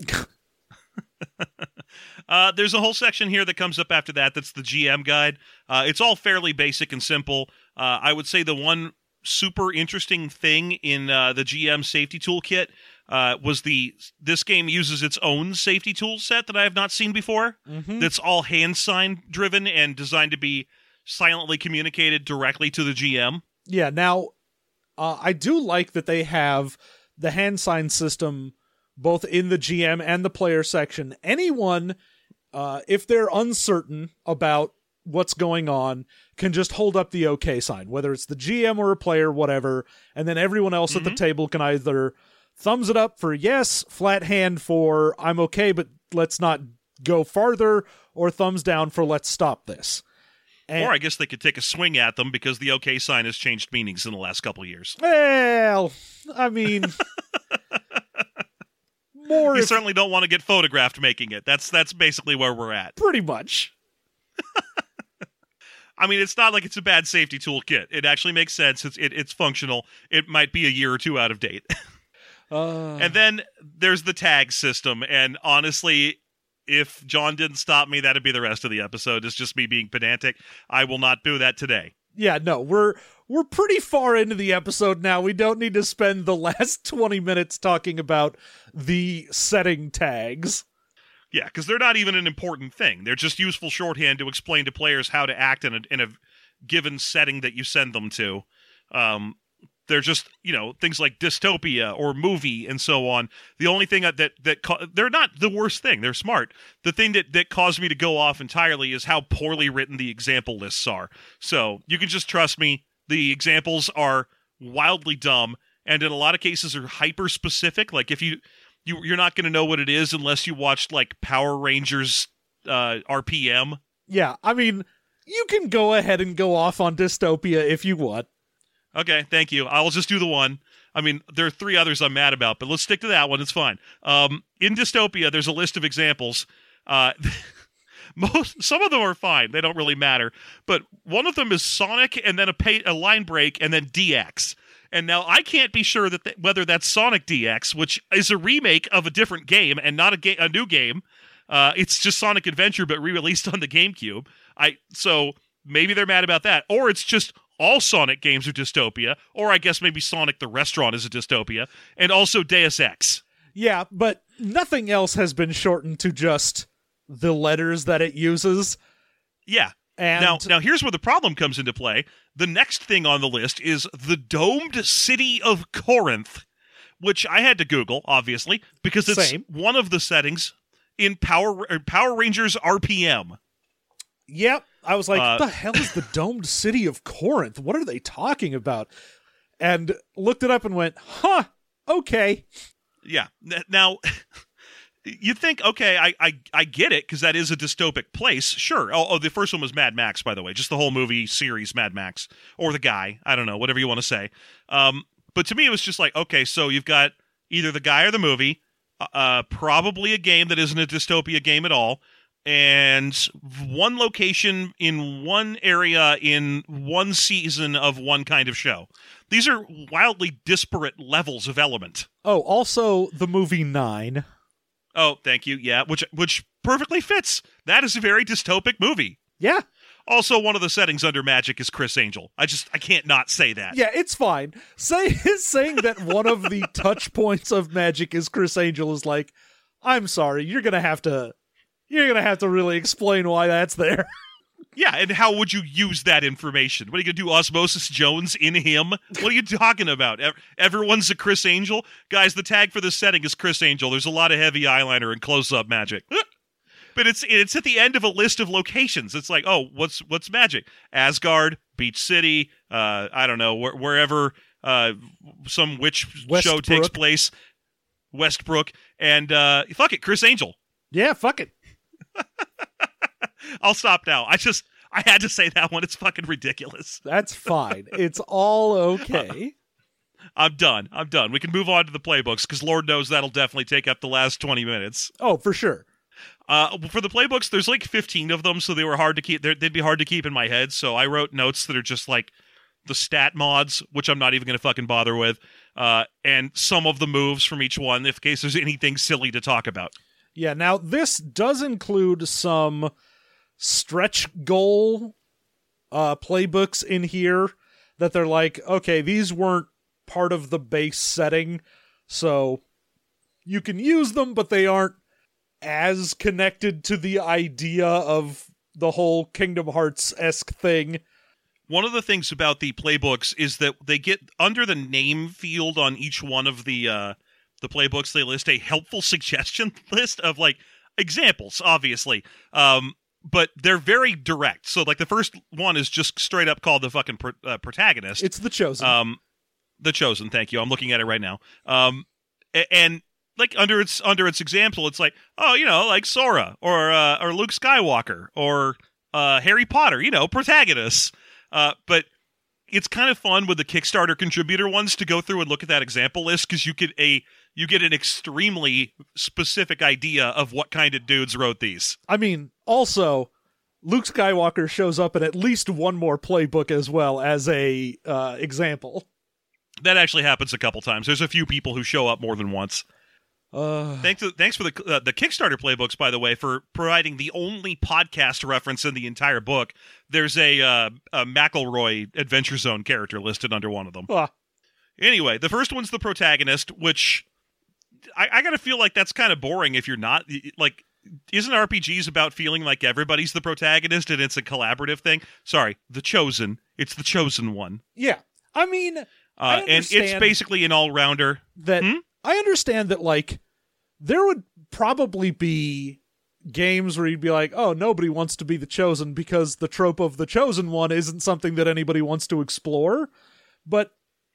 There's a whole section here that comes up after that that's the GM guide. It's all fairly basic and simple. I would say the one super interesting thing in the GM safety toolkit was this game uses its own safety tool set that I have not seen before. Mm-hmm. That's all hand sign driven and designed to be silently communicated directly to the GM. Yeah, now I do like that they have the hand sign system both in the GM and the player section. Anyone... if they're uncertain about what's going on, can just hold up the okay sign, whether it's the GM or a player, whatever, and then everyone else at the table can either thumbs it up for yes, flat hand for I'm okay, but let's not go farther, or thumbs down for let's stop this. And, or I guess they could take a swing at them because the okay sign has changed meanings in the last couple of years. Well, I mean... You certainly don't want to get photographed making it. That's basically where we're at. Pretty much. I mean, it's not like it's a bad safety toolkit. It actually makes sense. It's functional. It might be a year or two out of date. And then there's the tag system. And honestly, if John didn't stop me, that'd be the rest of the episode. It's just me being pedantic. I will not do that today. Yeah, no, we're pretty far into the episode now. We don't need to spend the last 20 minutes talking about the setting tags. Yeah, because they're not even an important thing. They're just useful shorthand to explain to players how to act in a given setting that you send them to. They're just, things like dystopia or movie and so on. The only thing that they're not the worst thing. They're smart. The thing that caused me to go off entirely is how poorly written the example lists are. So you can just trust me. The examples are wildly dumb and in a lot of cases are hyper-specific. Like if you're not going to know what it is unless you watched like Power Rangers RPM. Yeah, I mean, you can go ahead and go off on dystopia if you want. Okay, thank you. I'll just do the one. I mean, there are three others I'm mad about, but let's stick to that one. It's fine. In dystopia, there's a list of examples. Some of them are fine. They don't really matter. But one of them is Sonic and then a line break and then DX. And now I can't be sure that whether that's Sonic DX, which is a remake of a different game and not a new game. It's just Sonic Adventure, but re-released on the GameCube. So maybe they're mad about that. Or it's just... all Sonic games are dystopia, or I guess maybe Sonic the Restaurant is a dystopia, and also Deus Ex. Yeah, but nothing else has been shortened to just the letters that it uses. Yeah. And now here's where the problem comes into play. The next thing on the list is the domed city of Corinth, which I had to Google, obviously, because it's one of the settings. in Power Rangers RPM. Yep. I was like, what the hell is the domed city of Corinth? What are they talking about? And looked it up and went, huh, okay. Yeah. Now, you think, okay, I get it, because that is a dystopic place. Sure. Oh, the first one was Mad Max, by the way. Just the whole movie series, Mad Max. Or the guy. I don't know. Whatever you want to say. But to me, it was just like, okay, so you've got either the guy or the movie, probably a game that isn't a dystopia game at all, and one location in one area in one season of one kind of show. These are wildly disparate levels of element. Oh, also the movie 9. Oh, thank you. Yeah, which perfectly fits. That is a very dystopic movie. Yeah. Also, one of the settings under magic is Criss Angel. I can't not say that. Yeah, it's fine. Saying that one of the touch points of magic is Criss Angel is like, I'm sorry, you're gonna have to really explain why that's there. Yeah, and how would you use that information? What are you gonna do, Osmosis Jones in him? What are you talking about? Everyone's a Criss Angel? Guys, the tag for this setting is Criss Angel. There's a lot of heavy eyeliner and close-up magic. But it's at the end of a list of locations. It's like, oh, what's magic? Asgard, Beach City, I don't know, wherever some witch show takes place. Westbrook. And fuck it, Criss Angel. Yeah, fuck it. I'll stop now. I had to say that one. It's fucking ridiculous. That's fine. It's all okay. I'm done. We can move on to the playbooks, because Lord knows that'll definitely take up the last 20 minutes. Oh, for sure. For the playbooks, there's like 15 of them, so they were hard to keep. They'd be hard to keep in my head. So I wrote notes that are just like the stat mods, which I'm not even going to fucking bother with, and some of the moves from each one, in case there's anything silly to talk about. Yeah. Now this does include some stretch goal playbooks in here that they're like, okay, these weren't part of the base setting, so you can use them, but they aren't as connected to the idea of the whole Kingdom Hearts-esque thing. One of the things about the playbooks is that they get under the name field on each one of the playbooks. They list a helpful suggestion list of like examples, obviously, but they're very direct. So like the first one is just straight up called the fucking protagonist. It's the Chosen. The Chosen. Thank you. I'm looking at it right now. And like under its example, it's like, oh, you know, like Sora or Luke Skywalker or Harry Potter, you know, protagonists. But it's kind of fun with the Kickstarter contributor ones to go through and look at that example list, because you get an extremely specific idea of what kind of dudes wrote these. I mean, also Luke Skywalker shows up in at least one more playbook as well as a example. That actually happens a couple times. There's a few people who show up more than once. Thanks for the Kickstarter playbooks, by the way, for providing the only podcast reference in the entire book. There's a McElroy Adventure Zone character listed under one of them. Anyway, the first one's the protagonist, which I gotta feel like that's kind of boring if you're not. Like, isn't RPGs about feeling like everybody's the protagonist and it's a collaborative thing? Sorry, The Chosen. It's The Chosen One. Yeah, I mean, and it's basically an all-rounder. I understand that, like, there would probably be games where you'd be like, oh, nobody wants to be the Chosen because the trope of the Chosen One isn't something that anybody wants to explore. But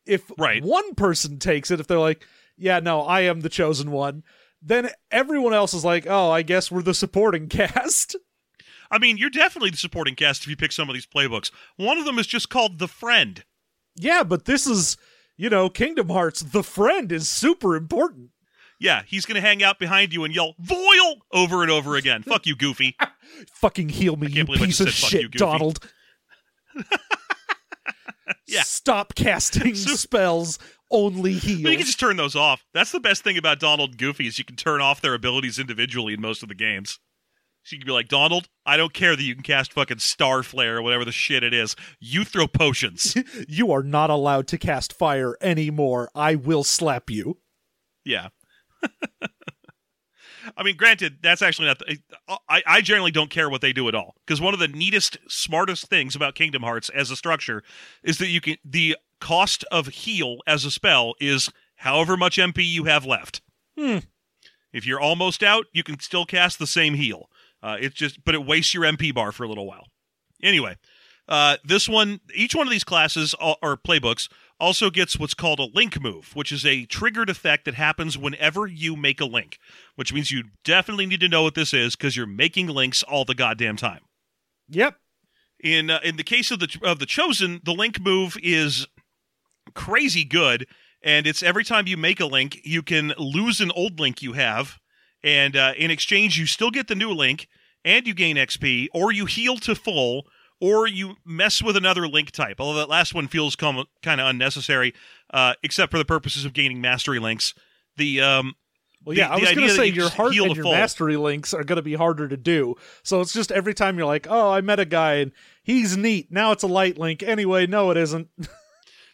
if one person takes it, if they're like, yeah, no, I am the Chosen One, then everyone else is like, oh, I guess we're the supporting cast. I mean, you're definitely the supporting cast if you pick some of these playbooks. One of them is just called The Friend. Yeah, but this is... You know, Kingdom Hearts, the friend is super important. Yeah, he's going to hang out behind you and yell, Voil, over and over again. Fuck you, Goofy. Fucking heal me, you piece of shit, Donald. Yeah. Stop casting spells, only heal. But you can just turn those off. That's the best thing about Donald and Goofy is you can turn off their abilities individually in most of the games. So you can be like, Donald, I don't care that you can cast fucking Star Flare or whatever the shit it is. You throw potions. You are not allowed to cast fire anymore. I will slap you. Yeah. I mean, granted, that's actually not... I generally don't care what they do at all. Because one of the neatest, smartest things about Kingdom Hearts as a structure is that you can... The cost of heal as a spell is however much MP you have left. If you're almost out, you can still cast the same heal. It's just, but it wastes your MP bar for a little while. Anyway, this one, each one of these classes or playbooks also gets what's called a link move, which is a triggered effect that happens whenever you make a link, which means you definitely need to know what this is because you're making links all the goddamn time. Yep. In the case of the Chosen, the link move is crazy good, and it's every time you make a link, you can lose an old link you have, and in exchange, you still get the new link, and you gain XP, or you heal to full, or you mess with another link type, although that last one feels kind of unnecessary, except for the purposes of gaining mastery links. I was going to say your heart and your mastery links are going to be harder to do. So it's just every time you're like, oh, I met a guy and he's neat. Now it's a light link. Anyway, no, it isn't.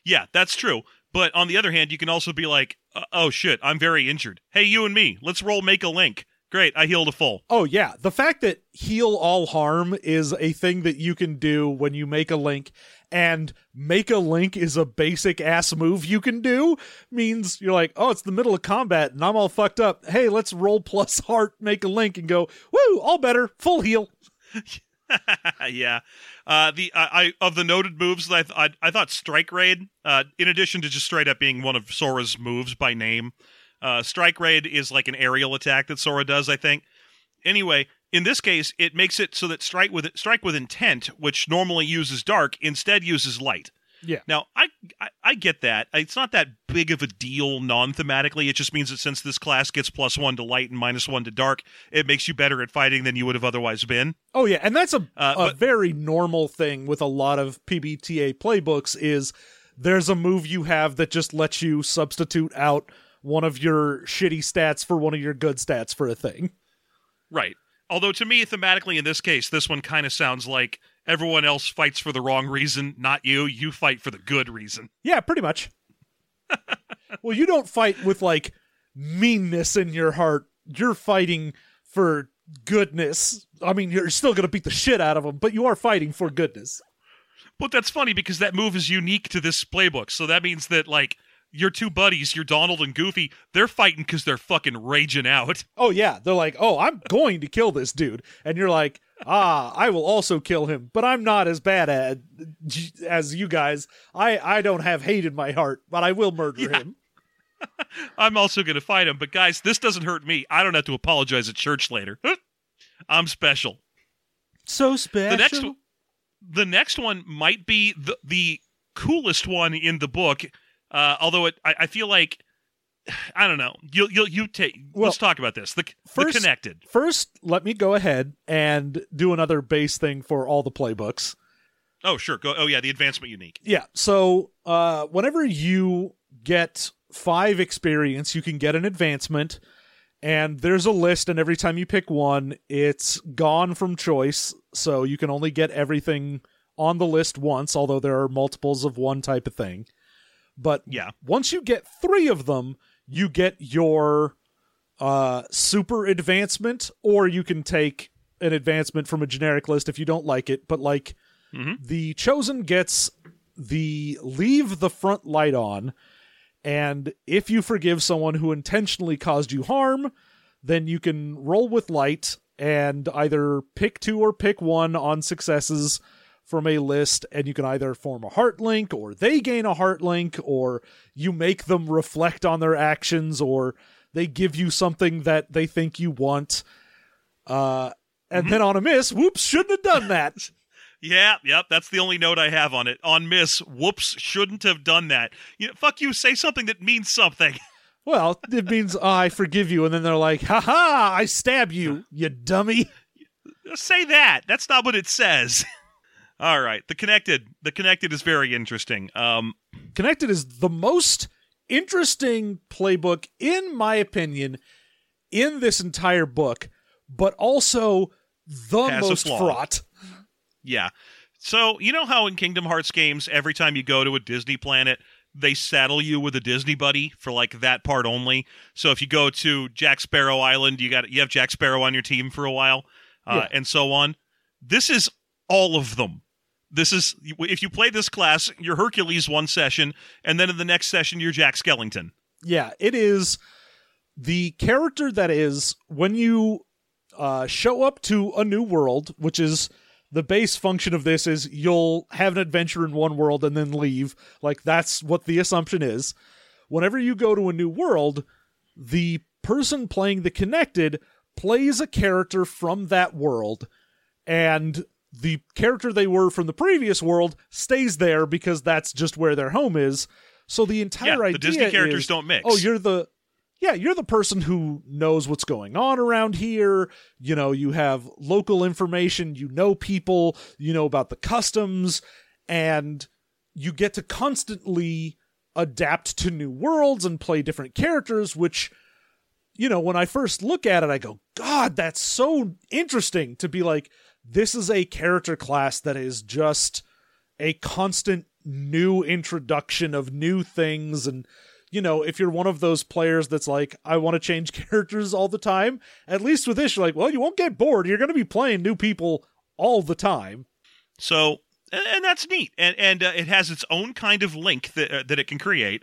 Yeah, that's true. But on the other hand, you can also be like, oh, shit, I'm very injured. Hey, you and me, let's roll make a link. Great, I healed a full. Oh, yeah. The fact that heal all harm is a thing that you can do when you make a link, and make a link is a basic-ass move you can do, means you're like, oh, it's the middle of combat, and I'm all fucked up. Hey, let's roll plus heart, make a link, and go, woo, all better, full heal. Yeah. Of the noted moves, I thought Strike Raid, in addition to just straight up being one of Sora's moves by name, Strike Raid is like an aerial attack that Sora does, I think. Anyway, in this case, it makes it so that Strike with Intent, which normally uses dark, instead uses light. Yeah. Now, I get that. It's not that big of a deal non-thematically. It just means that since this class gets +1 to light and -1 to dark, it makes you better at fighting than you would have otherwise been. Oh, yeah, and that's a very normal thing with a lot of PBTA playbooks is there's a move you have that just lets you substitute out one of your shitty stats for one of your good stats for a thing. Right. Although to me, thematically in this case, this one kind of sounds like everyone else fights for the wrong reason, not you. You fight for the good reason. Yeah, pretty much. Well, you don't fight with, like, meanness in your heart. You're fighting for goodness. I mean, you're still going to beat the shit out of them, but you are fighting for goodness. But that's funny because that move is unique to this playbook. So that means that, like, your two buddies, your Donald and Goofy, they're fighting because they're fucking raging out. Oh, yeah. They're like, oh, I'm going to kill this dude. And you're like, I will also kill him, but I'm not as bad as you guys. I don't have hate in my heart, but I will murder him. I'm also going to fight him, but guys, this doesn't hurt me. I don't have to apologize at church later. I'm special. So special. The next one might be the coolest one in the book. Although I feel like, I don't know, you take. Well, let's talk about this. The connected. First, let me go ahead and do another base thing for all the playbooks. Oh, sure. The advancement unique. Yeah. So whenever you get 5 experience, you can get an advancement, and there's a list, and every time you pick one, it's gone from choice, so you can only get everything on the list once, although there are multiples of one type of thing. But once you get 3 of them, you get your super advancement, or you can take an advancement from a generic list if you don't like it. But like the Chosen gets the leave the front light on, and if you forgive someone who intentionally caused you harm, then you can roll with light and either pick 2 or pick 1 on successes from a list, and you can either form a heart link, or they gain a heart link, or you make them reflect on their actions, or they give you something that they think you want. And then on a miss, whoops, shouldn't have done that. That's the only note I have on it. On miss, whoops, shouldn't have done that. You know, fuck you, say something that means something. Well, it means, I forgive you, and then they're like, ha-ha, I stab you, you dummy. Say that. That's not what it says. All right, the connected is very interesting. Connected is the most interesting playbook, in my opinion, in this entire book, but also the most fraught. Yeah. So you know how in Kingdom Hearts games, every time you go to a Disney planet, they saddle you with a Disney buddy for like that part only. So if you go to Jack Sparrow Island, you have Jack Sparrow on your team for a while, and so on. This is all of them. This is, if you play this class, you're Hercules one session, and then in the next session, you're Jack Skellington. Yeah, it is the character that is, when you show up to a new world, which is the base function of this is you'll have an adventure in one world and then leave. Like, that's what the assumption is. Whenever you go to a new world, the person playing the connected plays a character from that world, and the character they were from the previous world stays there because that's just where their home is. So the entire idea is... the Disney characters don't mix. Oh, you're the person who knows what's going on around here. You know, you have local information, you know people, you know about the customs, and you get to constantly adapt to new worlds and play different characters, which... you know, when I first look at it, I go, God, that's so interesting to be like, this is a character class that is just a constant new introduction of new things. And, you know, if you're one of those players that's like, I want to change characters all the time, at least with this, you're like, well, you won't get bored. You're going to be playing new people all the time. So, and that's neat. And it has its own kind of link that it can create.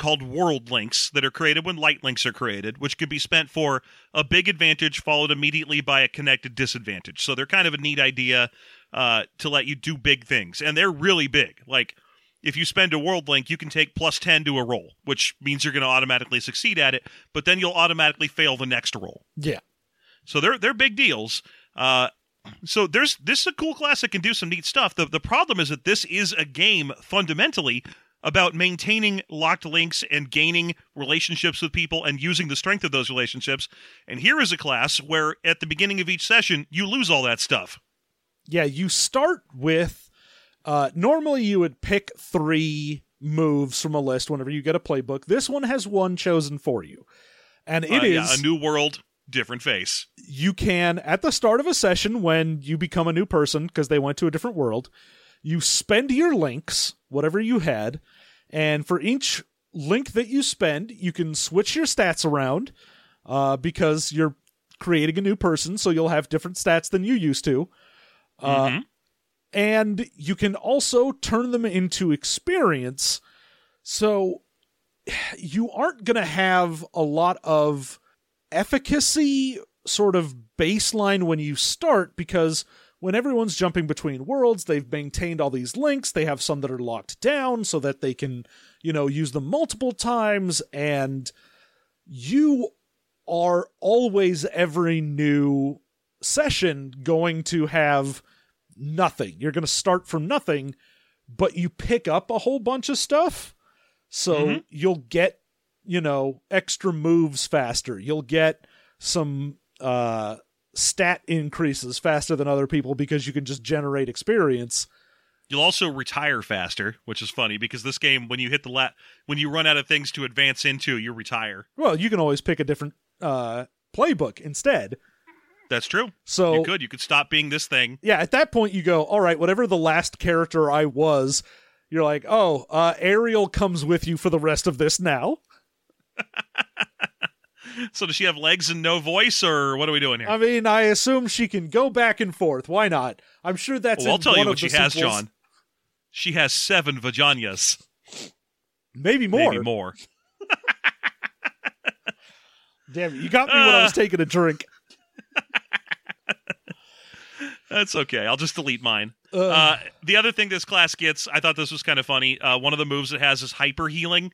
Called world links that are created when light links are created, which can be spent for a big advantage followed immediately by a connected disadvantage. So they're kind of a neat idea to let you do big things. And they're really big. Like, if you spend a world link, you can take plus 10 to a roll, which means you're going to automatically succeed at it, but then you'll automatically fail the next roll. Yeah. So they're big deals. So this is a cool class that can do some neat stuff. The problem is that this is a game fundamentally about maintaining locked links and gaining relationships with people and using the strength of those relationships. And here is a class where at the beginning of each session, you lose all that stuff. Yeah, you start with... normally you would pick 3 moves from a list whenever you get a playbook. This one has one chosen for you. And it is... yeah, a new world, different face. You can, at the start of a session, when you become a new person because they went to a different world... you spend your links, whatever you had, and for each link that you spend, you can switch your stats around because you're creating a new person, so you'll have different stats than you used to. And you can also turn them into experience, so you aren't going to have a lot of efficacy sort of baseline when you start because... when everyone's jumping between worlds, they've maintained all these links. They have some that are locked down so that they can, you know, use them multiple times. And you are always, every new session, going to have nothing. You're going to start from nothing, but you pick up a whole bunch of stuff. So you'll get, you know, extra moves faster. You'll get some... stat increases faster than other people because you can just generate experience. You'll also retire faster, which is funny because this game, when you hit the when you run out of things to advance into, you retire. Well, you can always pick a different playbook instead. That's true. So you could stop being this thing. Yeah, at that point you go, all right, whatever the last character I was, you're like, oh, Ariel comes with you for the rest of this now. So does she have legs and no voice, or what are we doing here? I mean, I assume she can go back and forth. Why not? I'm sure that's in one of the sequels. Well, I'll tell you what she has, John. She has 7 vaginas. Maybe more. Maybe more. Damn it, you got me when I was taking a drink. That's okay. I'll just delete mine. The other thing this class gets, I thought this was kind of funny. One of the moves it has is hyper healing.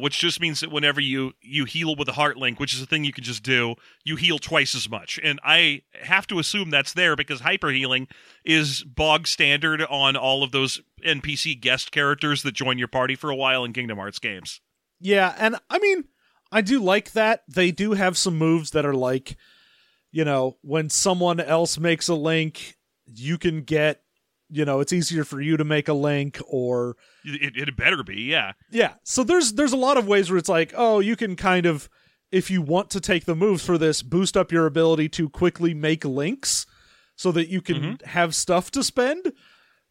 Which just means that whenever you heal with a heart link, which is a thing you can just do, you heal twice as much. And I have to assume that's there because hyper healing is bog standard on all of those NPC guest characters that join your party for a while in Kingdom Hearts games. Yeah, and I mean, I do like that. They do have some moves that are like, you know, when someone else makes a link, you can get, you know, it's easier for you to make a link, or... It better be, yeah. Yeah, so there's a lot of ways where it's like, oh, you can kind of, if you want to take the moves for this, boost up your ability to quickly make links so that you can have stuff to spend.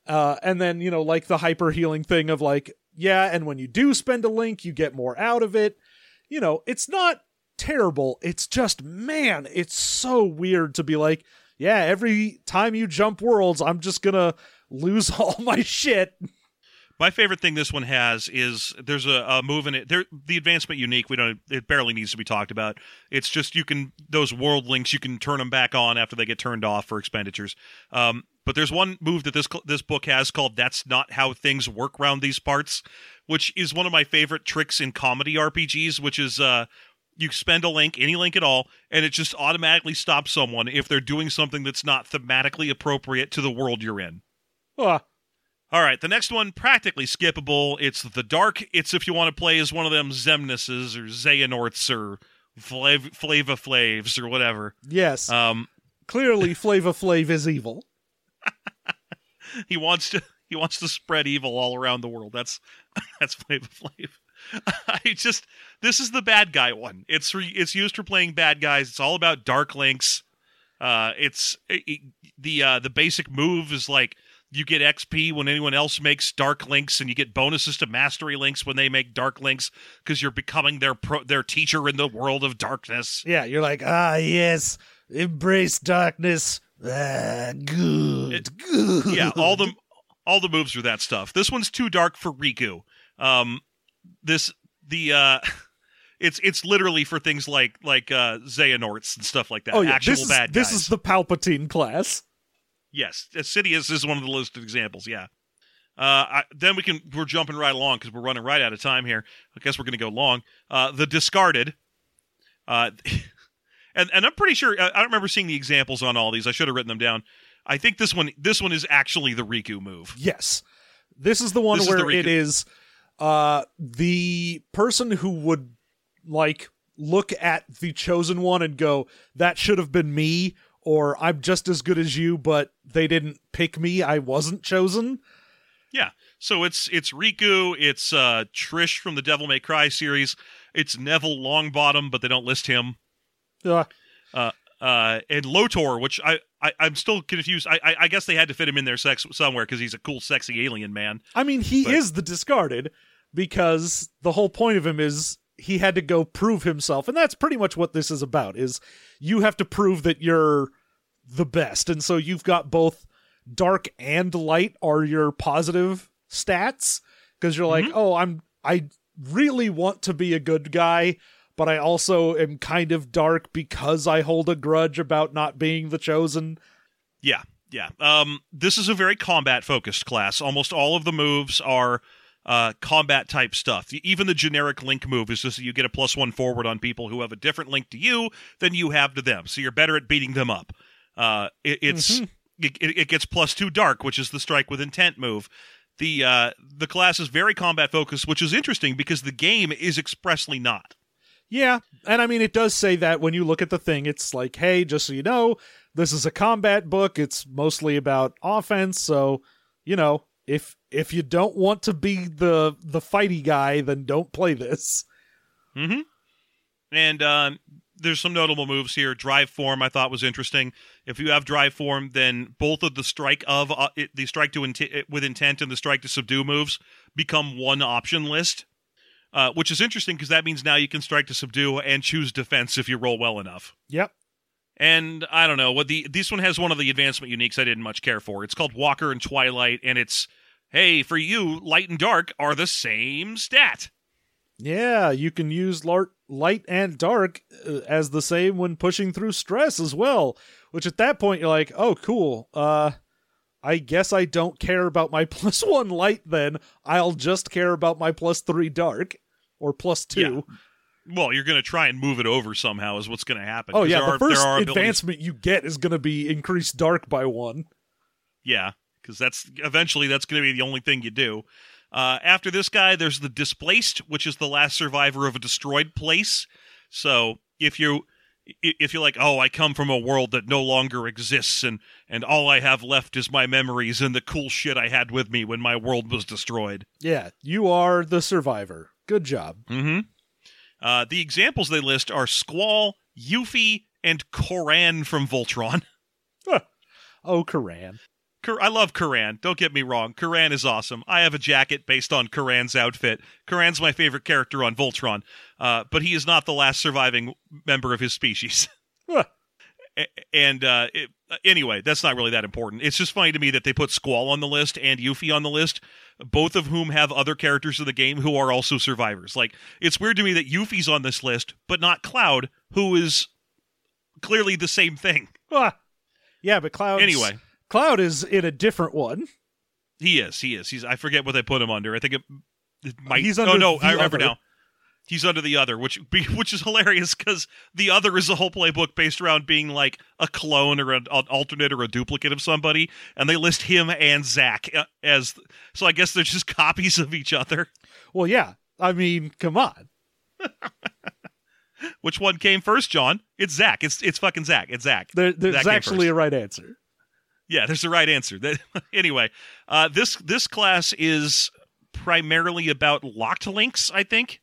And then, you know, like the hyper-healing thing of like, yeah, and when you do spend a link, you get more out of it. You know, it's not terrible. It's just, man, it's so weird to be like... yeah, every time you jump worlds, I'm just going to lose all my shit. My favorite thing this one has is there's a move in it. The advancement unique, it barely needs to be talked about. It's just those world links, you can turn them back on after they get turned off for expenditures. But there's one move that this book has called That's Not How Things Work Round These Parts, which is one of my favorite tricks in comedy RPGs, which is you spend a link, any link at all, and it just automatically stops someone if they're doing something that's not thematically appropriate to the world you're in. Huh. All right, the next one, practically skippable. It's The Dark. It's if you want to play as one of them Xemnuses or Xehanorts or Flava Flaves or whatever. Yes. Clearly, Flava Flav is evil. He wants to spread evil all around the world. That's Flava Flav. This is the bad guy one. It's used for playing bad guys. It's all about dark links. The basic move is like you get XP when anyone else makes dark links, and you get bonuses to mastery links when they make dark links because you're becoming their teacher in the world of darkness. Yeah, you're like, yes, embrace darkness. Good. Yeah, all the moves are that stuff. This one's too dark for Riku. It's literally for things like Xehanorts and stuff like that. Oh, yeah. Bad guys. This is the Palpatine class. Yes, Sidious is one of the listed examples. Yeah. Then we're jumping right along because we're running right out of time here. I guess we're going to go long. The Discarded. And I'm pretty sure I don't remember seeing the examples on all these. I should have written them down. I think this one is actually the Riku move. Yes, this is the one where it is. The person who would look at the chosen one and go, that should have been me, or I'm just as good as you, but they didn't pick me. I wasn't chosen. Yeah. So it's Riku. It's Trish from the Devil May Cry series. It's Neville Longbottom, but they don't list him. And Lotor, which I'm still confused. I guess they had to fit him in there somewhere because he's a cool, sexy alien man. I mean, he is the Discarded because the whole point of him is he had to go prove himself. And that's pretty much what this is about, is you have to prove that you're the best. And so you've got both dark and light are your positive stats because you're like, oh, I really want to be a good guy, but I also am kind of dark because I hold a grudge about not being the chosen. Yeah, yeah. This is a very combat-focused class. Almost all of the moves are combat-type stuff. Even the generic link move is just that you get a +1 forward on people who have a different link to you than you have to them, so you're better at beating them up. It gets +2 dark, which is the strike with intent move. The class is very combat-focused, which is interesting because the game is expressly not. Yeah, and I mean, it does say that when you look at the thing, it's like, hey, just so you know, this is a combat book. It's mostly about offense, so, you know, if you don't want to be the fighty guy, then don't play this. Mm-hmm. And there's some notable moves here. Drive form, I thought, was interesting. If you have drive form, then both of the strike with intent and the strike to subdue moves become one option list. Which is interesting because that means now you can strike to subdue and choose defense if you roll well enough. Yep. And I don't know what this one has one of the advancement uniques I didn't much care for. It's called Walker and Twilight, and it's, hey, for you, light and dark are the same stat. Yeah, you can use light and dark as the same when pushing through stress as well, which at that point you're like, oh, cool. I guess I don't care about my +1 light then. I'll just care about my +3 dark or +2. Yeah. Well, you're going to try and move it over somehow is what's going to happen. Oh, yeah. The first advancement you get is going to be increased dark by 1. Yeah, because eventually that's going to be the only thing you do. After this guy, there's the Displaced, which is the last survivor of a destroyed place. So if you're like, oh, I come from a world that no longer exists and all I have left is my memories and the cool shit I had with me when my world was destroyed. Yeah, you are the survivor. Good job. Mm-hmm. The examples they list are Squall, Yuffie, and Koran from Voltron. Huh. Oh, Koran. I love Koran. Don't get me wrong. Koran is awesome. I have a jacket based on Koran's outfit. Koran's my favorite character on Voltron, but he is not the last surviving member of his species. Huh. And anyway, that's not really that important. It's just funny to me that they put Squall on the list and Yuffie on the list, both of whom have other characters in the game who are also survivors. Like, it's weird to me that Yuffie's on this list, but not Cloud, who is clearly the same thing. Yeah, but Cloud is in a different one. He is. I forget what they put him under. I think it might. He's under I remember now. He's under the other, which is hilarious because the other is a whole playbook based around being like a clone or an alternate or a duplicate of somebody, and they list him and Zack as. So I guess they're just copies of each other. Well, yeah. I mean, come on. Which one came first, John? It's Zack. It's fucking Zack. It's Zack. There's actually a right answer. Yeah, there's the right answer. Anyway, this class is primarily about locked links, I think.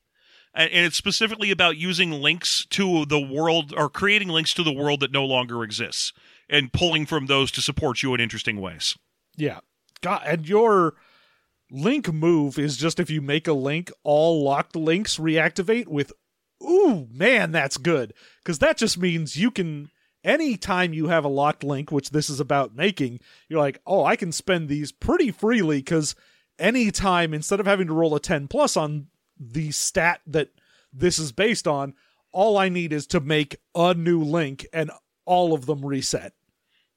And it's specifically about using links to the world, or creating links to the world that no longer exists, and pulling from those to support you in interesting ways. Yeah. God, and your link move is just, if you make a link, all locked links reactivate with, ooh, man, that's good. Because that just means you can, anytime you have a locked link, which this is about making, you're like, oh, I can spend these pretty freely, because anytime, instead of having to roll a 10 plus on the stat that this is based on, all I need is to make a new link and all of them reset.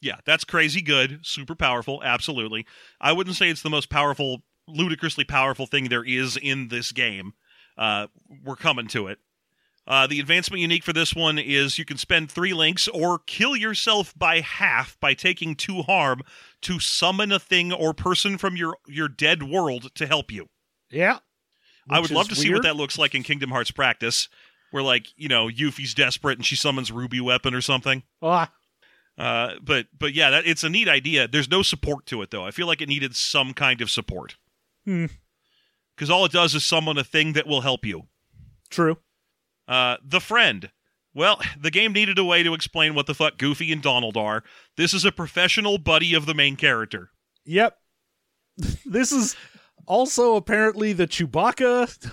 Yeah, that's crazy good, super powerful, absolutely. I wouldn't say it's the most powerful, ludicrously powerful thing there is in this game. We're coming to it. The advancement unique for this one is you can spend 3 links or kill yourself by half by taking 2 harm to summon a thing or person from your dead world to help you. Yeah. I would love to see what that looks like in Kingdom Hearts practice, where, like, you know, Yuffie's desperate and she summons Ruby Weapon or something. But yeah, it's a neat idea. There's no support to it, though. I feel like it needed some kind of support. Because all it does is summon a thing that will help you. True. The friend. Well, the game needed a way to explain what the fuck Goofy and Donald are. This is a professional buddy of the main character. Yep. This is... Also, apparently, the Chewbacca.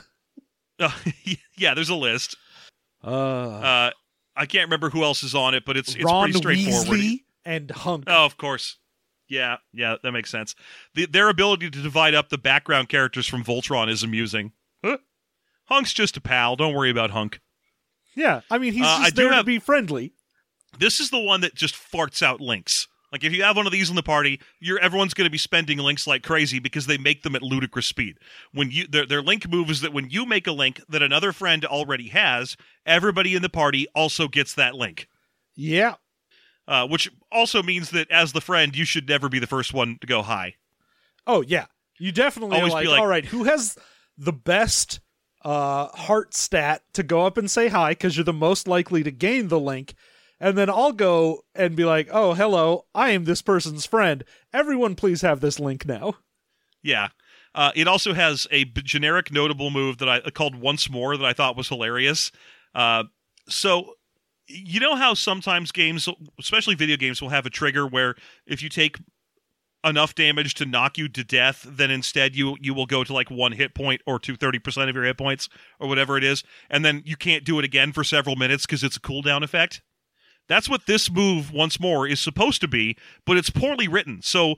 Yeah, there's a list. I can't remember who else is on it, but it's Ron pretty straightforward. Weasley and Hunk. Oh, of course. Yeah, that makes sense. Their ability to divide up the background characters from Voltron is amusing. Huh? Hunk's just a pal. Don't worry about Hunk. Yeah, I mean, he's just there to be friendly. This is the one that just farts out links. Like, if you have one of these in the party, everyone's going to be spending links like crazy because they make them at ludicrous speed. When their link move is that when you make a link that another friend already has, everybody in the party also gets that link. Yeah. Which also means that as the friend, you should never be the first one to go high. Oh, yeah. You definitely always be like, all right, who has the best heart stat to go up and say hi, because you're the most likely to gain the link. And then I'll go and be like, oh, hello, I am this person's friend. Everyone please have this link now. Yeah. It also has a generic notable move that I called Once More that I thought was hilarious. So you know how sometimes games, especially video games, will have a trigger where if you take enough damage to knock you to death, then instead you will go to like 1 hit point or 30% of your hit points or whatever it is. And then you can't do it again for several minutes because it's a cooldown effect. That's what this move, Once More, is supposed to be, but it's poorly written. So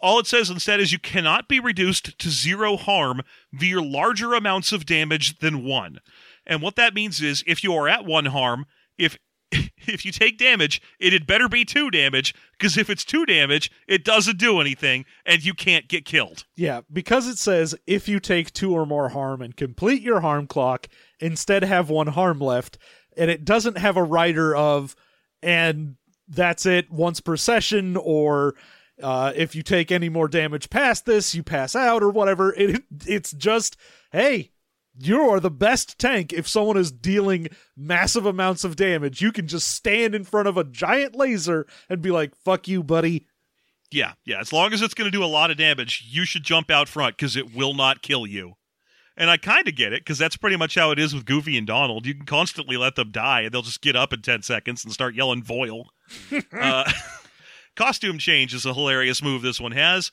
all it says instead is you cannot be reduced to 0 harm via larger amounts of damage than 1. And what that means is if you are at 1 harm, if you take damage, it had better be 2 damage, because if it's 2 damage, it doesn't do anything, and you can't get killed. Yeah, because it says if you take 2 or more harm and complete your harm clock, instead have 1 harm left, and it doesn't have a rider of... And that's it once per session, or if you take any more damage past this, you pass out or whatever. It's just, hey, you are the best tank. If someone is dealing massive amounts of damage, you can just stand in front of a giant laser and be like, fuck you, buddy. Yeah. As long as it's going to do a lot of damage, you should jump out front because it will not kill you. And I kind of get it, because that's pretty much how it is with Goofy and Donald. You can constantly let them die, and they'll just get up in 10 seconds and start yelling, Voil. Because Costume change is a hilarious move this one has.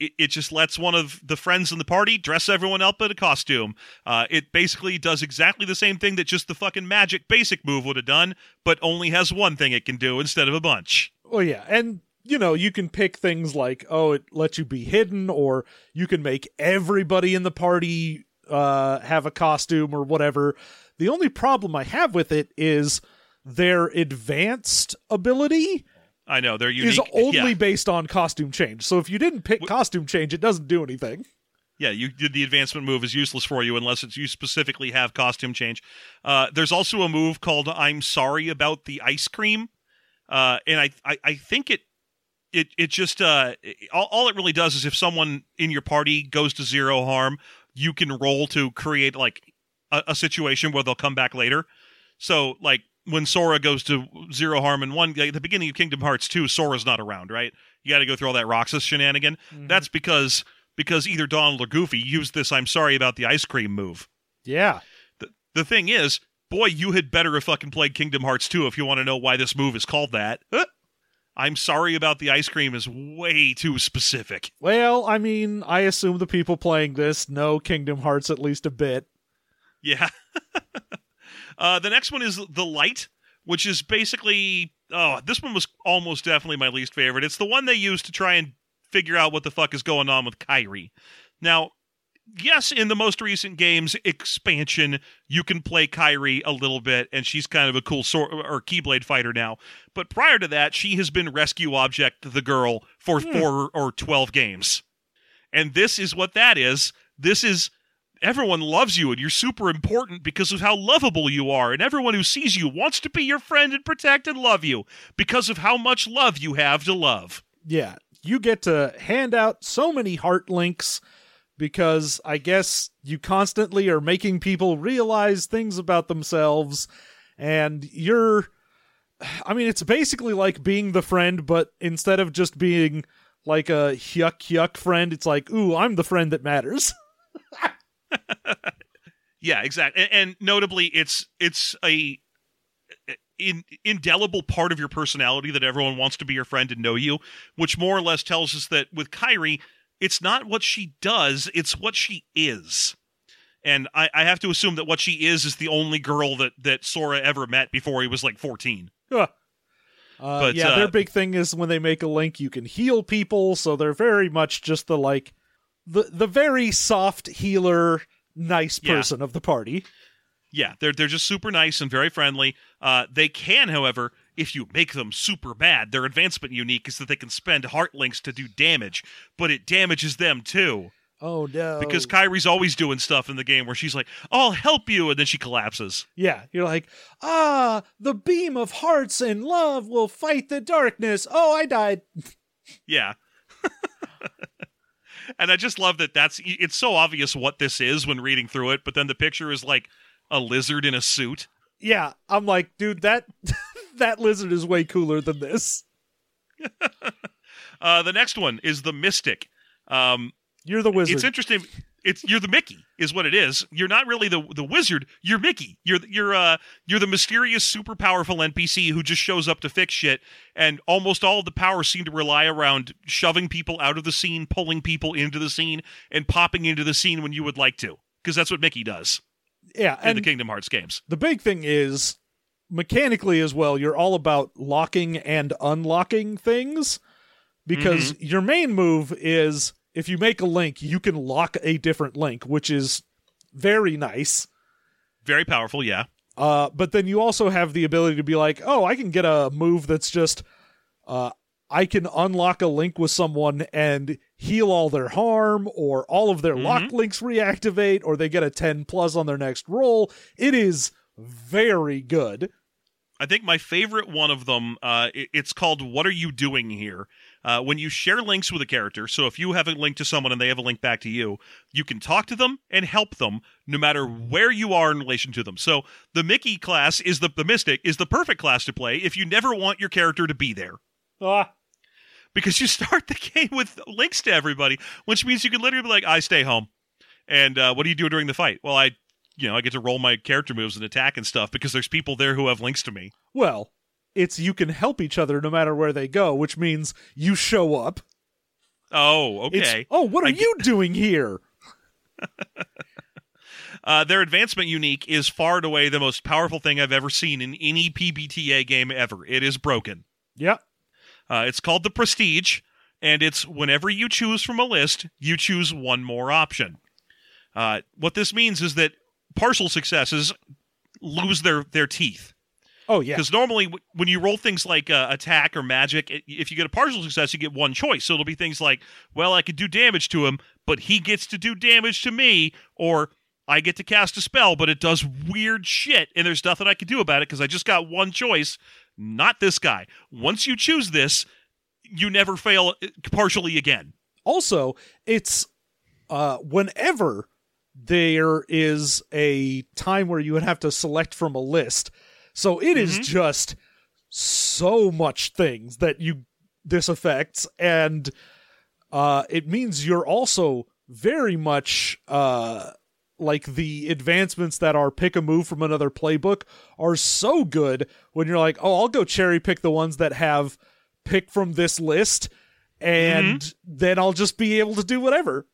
It just lets one of the friends in the party dress everyone up in a costume. It basically does exactly the same thing that just the fucking magic basic move would have done, but only has one thing it can do instead of a bunch. Oh, yeah. And, you know, you can pick things like, oh, it lets you be hidden, or you can make everybody in the party have a costume or whatever. The only problem I have with it is their advanced ability. I know, they're unique. Is only based on costume change. So if you didn't pick costume change, it doesn't do anything. Yeah, the advancement move is useless for you unless you specifically have costume change. There's also a move called I'm Sorry About the Ice Cream. And I think it just, all it really does is if someone in your party goes to zero harm, you can roll to create like a situation where they'll come back later. So like, when Sora goes to zero harm in one, at the beginning of Kingdom Hearts 2, Sora's not around, right? You got to go through all that Roxas shenanigan. Mm-hmm. That's because either Donald or Goofy used this I'm Sorry About the Ice Cream move. Yeah. The thing is, boy, you had better have fucking played Kingdom Hearts 2 if you want to know why this move is called that. I'm Sorry About the Ice Cream is way too specific. Well, I mean, I assume the people playing this know Kingdom Hearts at least a bit. Yeah. The next one is The Light, which is basically... Oh, this one was almost definitely my least favorite. It's the one they used to try and figure out what the fuck is going on with Kairi. Now, yes, in the most recent game's expansion, you can play Kairi a little bit, and she's kind of a cool Keyblade fighter now. But prior to that, she has been Rescue Object the Girl for 4 or 12 games. And this is what that is. This is... Everyone loves you and you're super important because of how lovable you are, and everyone who sees you wants to be your friend and protect and love you because of how much love you have to love. Yeah, you get to hand out so many heart links because I guess you constantly are making people realize things about themselves, and it's basically like being the friend, but instead of just being like a yuck friend, it's like, ooh, I'm the friend that matters. Yeah, exactly. And notably, it's a indelible part of your personality that everyone wants to be your friend and know you, which more or less tells us that with Kairi, it's not what she does, it's what she is. And I have to assume that what she is the only girl that Sora ever met before he was like 14. Huh. Their big thing is when they make a link, you can heal people, so they're very much just the like... The very soft healer, nice person of the party. Yeah, they're just super nice and very friendly. They can, however, if you make them super bad, their advancement unique is that they can spend heart links to do damage, but it damages them too. Oh no. Because Kairi's always doing stuff in the game where she's like, I'll help you, and then she collapses. Yeah, you're like, the beam of hearts and love will fight the darkness. Oh, I died. Yeah. And I just love that it's so obvious what this is when reading through it, but then the picture is like a lizard in a suit. Yeah, I'm like, dude, that lizard is way cooler than this. The next one is the Mystic. You're the wizard. It's interesting. You're the Mickey, is what it is. You're not really the wizard. You're Mickey. You're the mysterious, super powerful NPC who just shows up to fix shit. And almost all of the powers seem to rely around shoving people out of the scene, pulling people into the scene, and popping into the scene when you would like to, because that's what Mickey does. Yeah, in the Kingdom Hearts games. The big thing is mechanically as well. You're all about locking and unlocking things, because your main move is, if you make a link, you can lock a different link, which is very nice. Very powerful, yeah. But then you also have the ability to be like, oh, I can get a move that's just, I can unlock a link with someone and heal all their harm, or all of their locked links reactivate, or they get a 10+ on their next roll. It is very good. I think my favorite one of them, it's called What Are You Doing Here? When you share links with a character, so if you have a link to someone and they have a link back to you, you can talk to them and help them no matter where you are in relation to them. So the Mickey class is the Mystic is the perfect class to play if you never want your character to be there. Because you start the game with links to everybody, which means you can literally be like, I stay home. And what do you do during the fight? Well, I get to roll my character moves and attack and stuff because there's people there who have links to me. Well, It's you can help each other no matter where they go, which means you show up. Oh, okay. It's, oh, what are you doing here? Their advancement unique is far and away the most powerful thing I've ever seen in any PBTA game ever. It is broken. Yeah. It's called the Prestige, and it's whenever you choose from a list, you choose one more option. What this means is that partial successes lose their teeth. Oh, yeah. Because normally when you roll things like attack or magic, if you get a partial success, you get one choice. So it'll be things like, well, I could do damage to him, but he gets to do damage to me, or I get to cast a spell, but it does weird shit, and there's nothing I can do about it because I just got one choice, not this guy. Once you choose this, you never fail partially again. Also, it's whenever there is a time where you would have to select from a list. So it is just so much things that this affects, and it means you're also very much like the advancements that are pick a move from another playbook are so good when you're like, oh, I'll go cherry pick the ones that have pick from this list, and then I'll just be able to do whatever.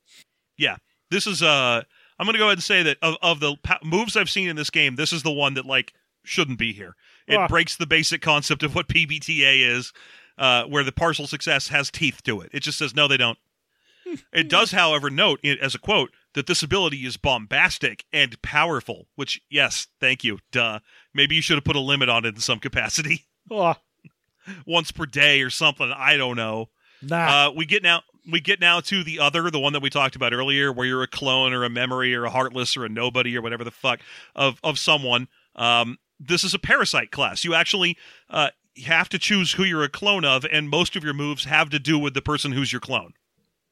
Yeah, this is I'm going to go ahead and say that of the moves I've seen in this game, this is the one that like shouldn't be here. It breaks the basic concept of what PBTA is, where the partial success has teeth to it. It just says, no, they don't. It does, however, note, as a quote, that this ability is bombastic and powerful, which, yes, thank you, duh. Maybe you should have put a limit on it in some capacity. Once per day or something, I don't know. Nah. We get now to the one that we talked about earlier, where you're a clone or a memory or a heartless or a nobody or whatever the fuck of someone. This is a parasite class. You actually have to choose who you're a clone of, and most of your moves have to do with the person who's your clone.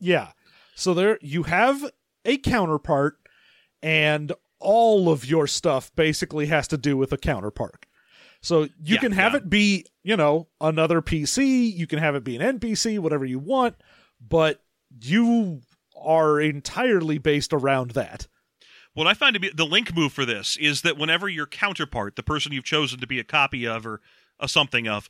Yeah. So there you have a counterpart, and all of your stuff basically has to do with a counterpart. So you can have it be, another PC, you can have it be an NPC, whatever you want, but you are entirely based around that. What I find to be the link move for this is that whenever your counterpart, the person you've chosen to be a copy of or a something of,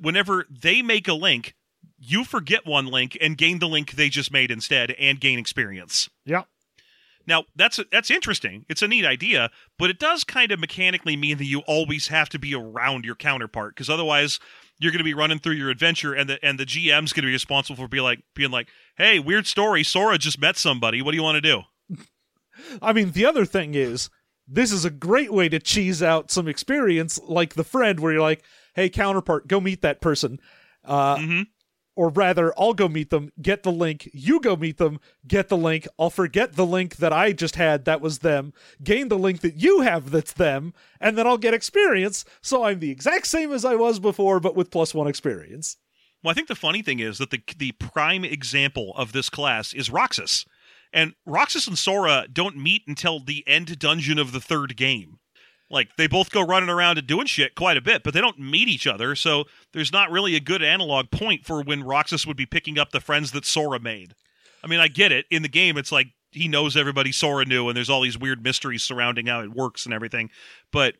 whenever they make a link, you forget one link and gain the link they just made instead and gain experience. Yeah. Now, that's interesting. It's a neat idea, but it does kind of mechanically mean that you always have to be around your counterpart, because otherwise you're going to be running through your adventure, and the GM's going to be responsible for being like, hey, weird story, Sora just met somebody. What do you want to do? I mean, the other thing is, this is a great way to cheese out some experience, like the friend where you're like, hey, counterpart, go meet that person. Or rather, I'll go meet them, get the link, you go meet them, get the link, I'll forget the link that I just had that was them, gain the link that you have that's them, and then I'll get experience, so I'm the exact same as I was before, but with +1 experience. Well, I think the funny thing is that the prime example of this class is Roxas. And Roxas and Sora don't meet until the end dungeon of the third game. Like, they both go running around and doing shit quite a bit, but they don't meet each other, so there's not really a good analog point for when Roxas would be picking up the friends that Sora made. I mean, I get it. In the game, it's like, he knows everybody Sora knew, and there's all these weird mysteries surrounding how it works and everything. But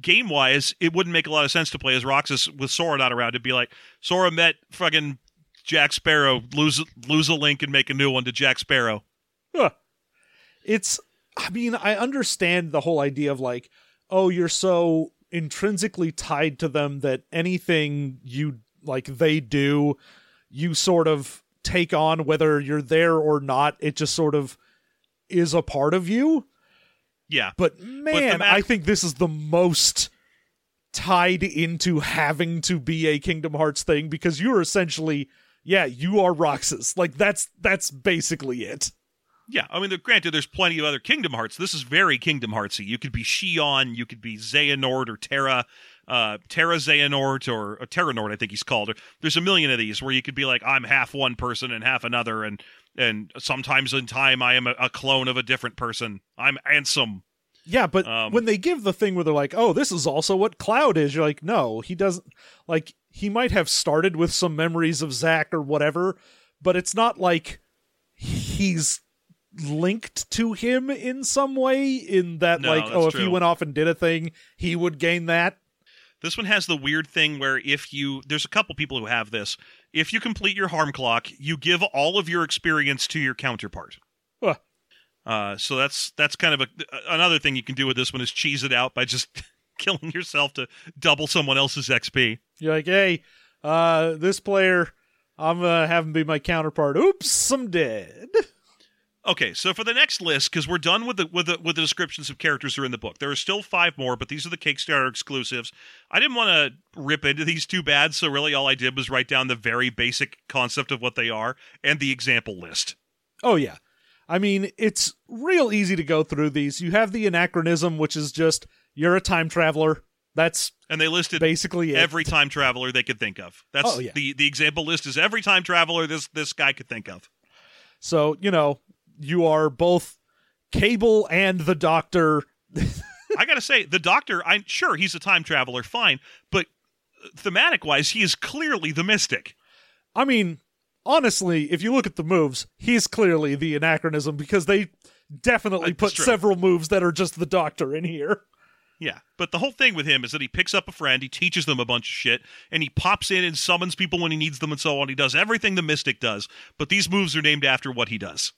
game-wise, it wouldn't make a lot of sense to play as Roxas with Sora not around. It'd be like, Sora met fucking Jack Sparrow, lose a link and make a new one to Jack Sparrow. It's, I mean, I understand the whole idea of like, oh, you're so intrinsically tied to them that anything you, like, they do, you sort of take on whether you're there or not. It just sort of is a part of you. Yeah. But man, I think this is the most tied into having to be a Kingdom Hearts thing, because you're essentially, you are Roxas. Like, that's basically it. Yeah, I mean, granted, there's plenty of other Kingdom Hearts. This is very Kingdom Heartsy. You could be Xeon, you could be Xehanort or Terra, Xehanort or Terranort, I think he's called. There's a million of these where you could be like, I'm half one person and half another, and sometimes in time I am a clone of a different person. I'm Ansem. Yeah, but when they give the thing where they're like, oh, this is also what Cloud is, you're like, no, he doesn't. Like, he might have started with some memories of Zack or whatever, but it's not like he's linked to him in some way in that, no, like, oh, if true. He went off and did a thing, he would gain that. This one has the weird thing where if you, there's a couple people who have this. If you complete your harm clock, you give all of your experience to your counterpart. Huh. So that's kind of another thing you can do with this one is cheese it out by just killing yourself to double someone else's XP. You're like, hey, this player, I'm going to have him be my counterpart. Oops, I'm dead. Okay, so for the next list, because we're done with the descriptions of characters who are in the book. There are still 5 more, but these are the Kickstarter exclusives. I didn't want to rip into these too bad, so really all I did was write down the very basic concept of what they are and the example list. Oh, yeah. I mean, it's real easy to go through these. You have the anachronism, which is just, you're a time traveler. That's and they listed basically every time traveler they could think of. That's oh, yeah. The example list is every time traveler this guy could think of. So, you know, you are both Cable and the Doctor. I gotta say, the Doctor, I'm sure he's a time traveler, fine, but thematic-wise, he is clearly the mystic. I mean, honestly, if you look at the moves, he's clearly the anachronism, because they definitely put several moves that are just the Doctor in here. Yeah, but the whole thing with him is that he picks up a friend, he teaches them a bunch of shit, and he pops in and summons people when he needs them and so on. He does everything the mystic does, but these moves are named after what he does.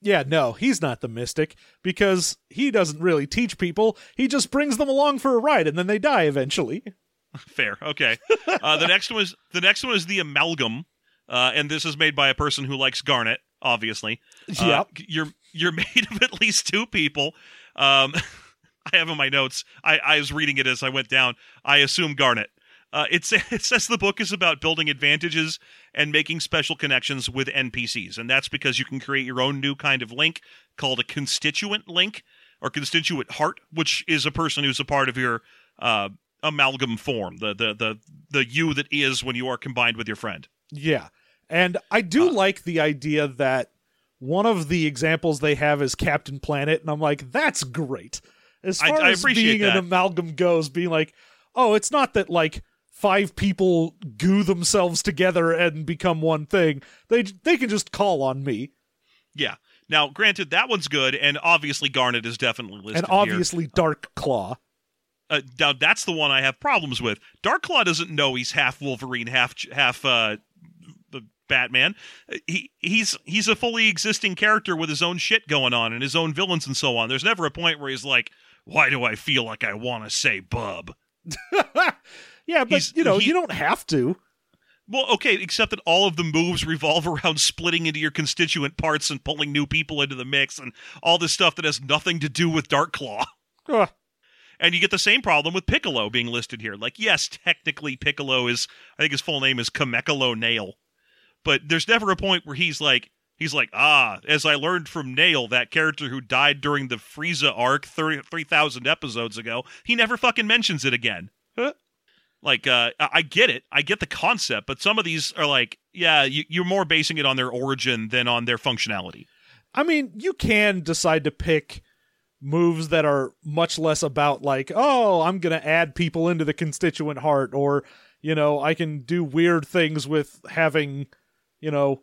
Yeah, no, he's not the mystic, because he doesn't really teach people. He just brings them along for a ride, and then they die eventually. Fair, okay. The next one is the amalgam, and this is made by a person who likes Garnet, obviously. Yep. You're made of at least 2 people. I have in my notes, I was reading it as I went down, I assume Garnet. It says the book is about building advantages and making special connections with NPCs, and that's because you can create your own new kind of link called a constituent link or constituent heart, which is a person who's a part of your amalgam form, the you that is when you are combined with your friend. Yeah, and I do like the idea that one of the examples they have is Captain Planet, and I'm like, that's great. As far as being that. An amalgam goes, being like, oh, it's not that like 5 people goo themselves together and become one thing. They can just call on me. Yeah. Now, granted, that one's good, and obviously Garnet is definitely listed here. And obviously here. Dark Claw. Now, that's the one I have problems with. Dark Claw doesn't know he's half Wolverine, half Batman. He's a fully existing character with his own shit going on and his own villains and so on. There's never a point where he's like, why do I feel like I want to say bub? Yeah, but you don't have to. Well, okay, except that all of the moves revolve around splitting into your constituent parts and pulling new people into the mix and all this stuff that has nothing to do with Dark Claw. And you get the same problem with Piccolo being listed here. Like, yes, technically Piccolo is, I think his full name is Kamekolo Nail, but there's never a point where he's like, as I learned from Nail, that character who died during the Frieza arc 3,000 episodes ago, he never fucking mentions it again. Huh? Like, I get it. I get the concept, but some of these are like, yeah, you're more basing it on their origin than on their functionality. I mean, you can decide to pick moves that are much less about like, oh, I'm going to add people into the constituent heart, or, you know, I can do weird things with having, you know,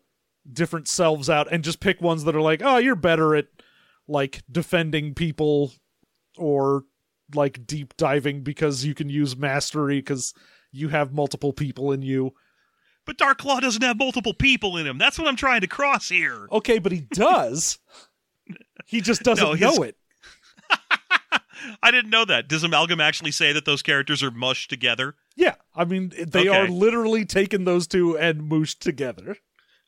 different selves out, and just pick ones that are like, oh, you're better at like defending people or like deep diving because you can use mastery because you have multiple people in you. But Dark Claw doesn't have multiple people in him. That's what I'm trying to cross here. Okay, but he does. He just doesn't know it. I didn't know that. Does amalgam actually say that those characters are mushed together? Yeah. I mean, they are literally taking those two and mushed together.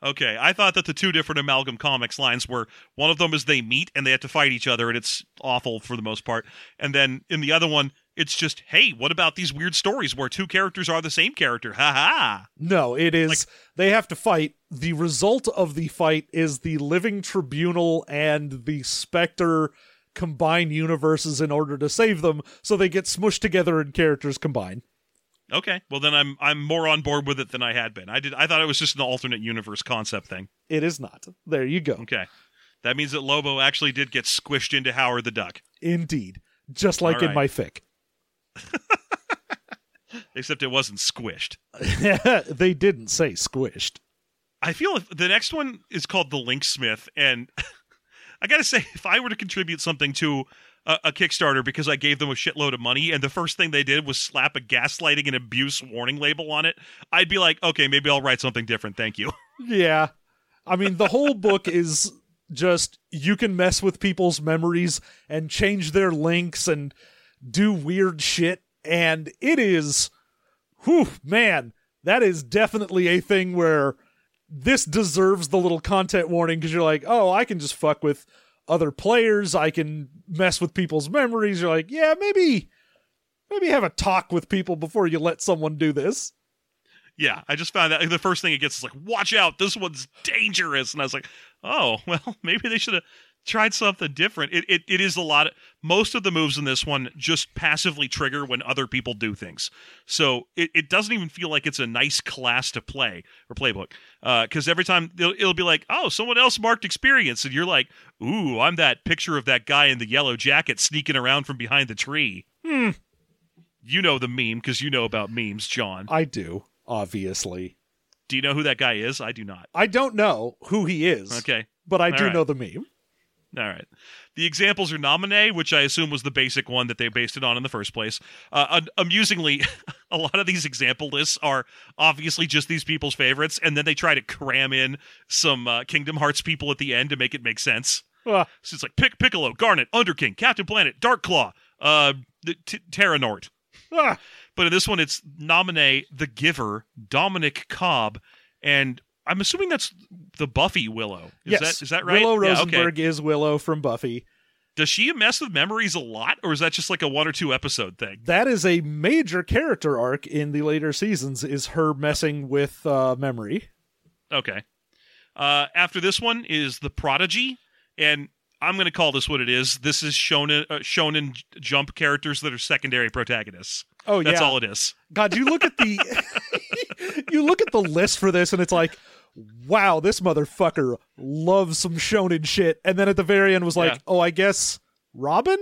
Okay, I thought that the 2 different amalgam comics lines were, one of them is they meet and they have to fight each other, and it's awful for the most part. And then in the other one, it's just, hey, what about these weird stories where 2 characters are the same character? Ha ha! No, it is, like, they have to fight. The result of the fight is the Living Tribunal and the Spectre combine universes in order to save them, so they get smushed together and characters combine. Okay, well then I'm more on board with it than I had been. I thought it was just an alternate universe concept thing. It is not. There you go. Okay, that means that Lobo actually did get squished into Howard the Duck. Indeed, just like in my fic. Except it wasn't squished. They didn't say squished. I feel the next one is called the Linksmith, and I gotta say, if I were to contribute something to a Kickstarter because I gave them a shitload of money, and the first thing they did was slap a gaslighting and abuse warning label on it, I'd be like, okay, maybe I'll write something different. Thank you. Yeah. I mean, the whole book is just, you can mess with people's memories and change their links and do weird shit. And it is, whew, man, that is definitely a thing where this deserves the little content warning, because you're like, oh, I can just fuck with other players. I can mess with people's memories. You're like, yeah, maybe have a talk with people before you let someone do this. Yeah, I just found that the first thing it gets is like, watch out, this one's dangerous. And I was like, oh, well, maybe they should have tried something different. It is a lot. Most of the moves in this one just passively trigger when other people do things. So it doesn't even feel like it's a nice class to play or playbook. Because every time it'll be like, oh, someone else marked experience. And you're like, ooh, I'm that picture of that guy in the yellow jacket sneaking around from behind the tree. You know the meme, because you know about memes, John. I do. Obviously. Do you know who that guy is? I do not. I don't know who he is. Okay. But I do know the meme. All right. The examples are nominee, which I assume was the basic one that they based it on in the first place. Amusingly, a lot of these example lists are obviously just these people's favorites, and then they try to cram in some Kingdom Hearts people at the end to make it make sense. So it's like Piccolo, Garnet, Underking, Captain Planet, Dark Claw, Terranort. But in this one, it's Nominee, The Giver, Dominic Cobb, and I'm assuming that's the Buffy Willow. Is that right? Willow Rosenberg is Willow from Buffy. Does she mess with memories a lot, or is that just like a one or two episode thing? That is a major character arc in the later seasons, is her messing with memory. Okay. After this one is The Prodigy, and I'm going to call this what it is. This is Shonen Jump characters that are secondary protagonists. Oh, yeah. That's all it is. God, you look at the list for this, and it's like, wow, this motherfucker loves some shonen shit. And then at the very end was like, oh, I guess Robin?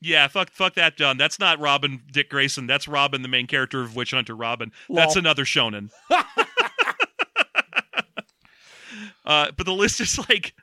Yeah, fuck that, John. That's not Robin Dick Grayson. That's Robin, the main character of Witch Hunter Robin. Lol. That's another shonen. But the list is like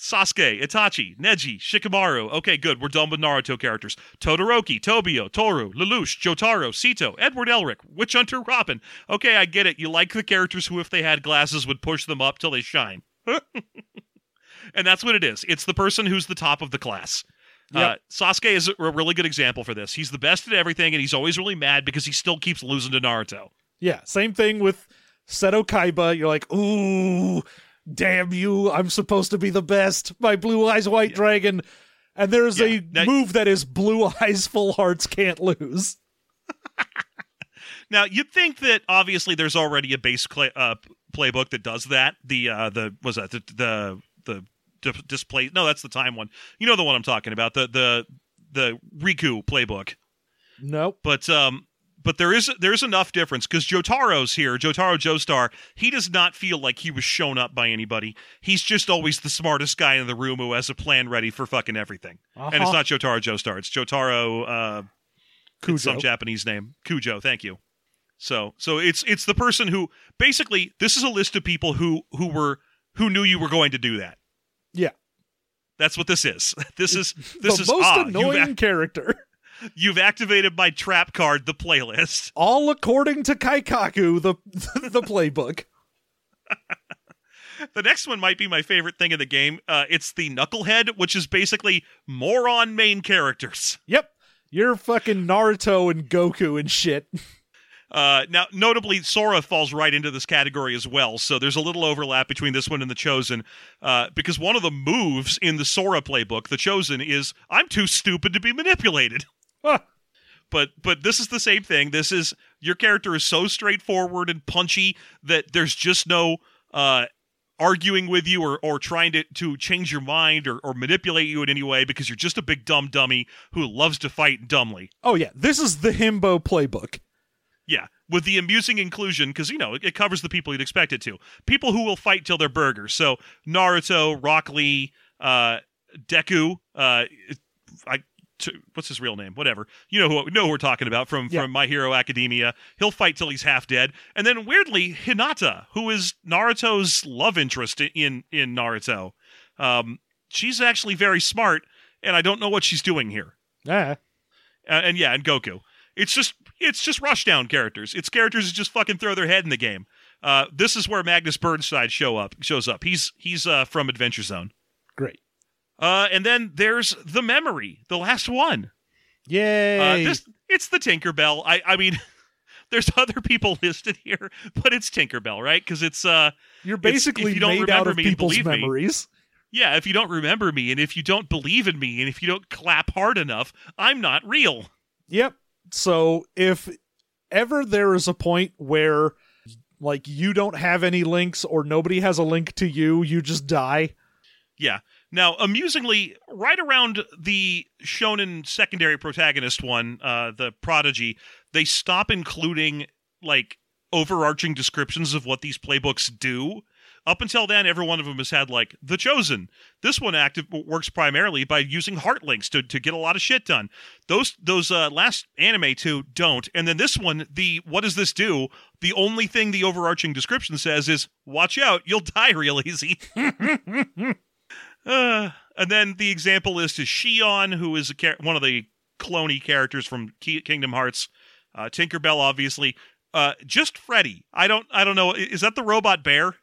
Sasuke, Itachi, Neji, Shikamaru. Okay, good. We're done with Naruto characters. Todoroki, Tobio, Toru, Lelouch, Jotaro, Sito, Edward Elric, Witch Hunter Robin. Okay, I get it. You like the characters who, if they had glasses, would push them up till they shine. And that's what it is. It's the person who's the top of the class. Yep. Sasuke is a really good example for this. He's the best at everything, and he's always really mad because he still keeps losing to Naruto. Yeah, same thing with Seto Kaiba. You're like, ooh, damn you, I'm supposed to be the best, my Blue Eyes White Dragon. And there's a move that is Blue Eyes Full Hearts Can't Lose. Now, you'd think that obviously there's already a base playbook that does that. Display. No, that's the time one. You know the one I'm talking about, the Riku playbook. Nope. But there's enough difference, because Jotaro's here, Jotaro Joestar, he does not feel like he was shown up by anybody. He's just always the smartest guy in the room who has a plan ready for fucking everything. Uh-huh. And it's not Jotaro Joestar, it's Jotaro Kujo. It's some Japanese name. Kujo, thank you. So it's the person who, basically, this is a list of people who knew you were going to do that. Yeah. That's what this is. This is the most annoying character. You've activated my trap card, the playlist. All according to Kaikaku, the playbook. The next one might be my favorite thing in the game. It's the Knucklehead, which is basically moron main characters. Yep. You're fucking Naruto and Goku and shit. Now, notably, Sora falls right into this category as well, so there's a little overlap between this one and The Chosen, because one of the moves in the Sora playbook, The Chosen, is, I'm too stupid to be manipulated. Huh. But this is the same thing. This is, your character is so straightforward and punchy that there's just no arguing with you or trying to change your mind or manipulate you in any way, because you're just a big dumb dummy who loves to fight dumbly. Oh yeah, this is the himbo playbook. Yeah, with the amusing inclusion, because, you know, it covers the people you'd expect it to. People who will fight till they're burgers. So Naruto, Rock Lee, Deku, what's his real name? Whatever. You know who we're talking about from My Hero Academia. He'll fight till he's half dead. And then, weirdly, Hinata, who is Naruto's love interest in Naruto. She's actually very smart. and I don't know what she's doing here. Yeah. And Goku. It's just rushdown characters. It's characters that just fucking throw their head in the game. This is where Magnus Burnside shows up. He's from Adventure Zone. Great. And then there's the memory, the last one. Yay! It's the Tinkerbell. I mean, there's other people listed here, but it's Tinkerbell, right? Because it's you're basically made out of people's memories. Yeah, if you don't remember me, and if you don't believe in me, and if you don't clap hard enough, I'm not real. Yep. So if ever there is a point where, like, you don't have any links or nobody has a link to you, you just die. Yeah. Now, amusingly, right around the shonen secondary protagonist one, the prodigy, they stop including, like, overarching descriptions of what these playbooks do. Up until then, every one of them has had, like, The Chosen. This one works primarily by using heart links to get a lot of shit done. Those last anime two don't. And then this one, the what does this do? The only thing the overarching description says is, watch out, you'll die real easy. And then the example list is Shion, who is one of the cloney characters from Kingdom Hearts. Tinkerbell, obviously. Just Freddy. I don't know. Is that the robot bear?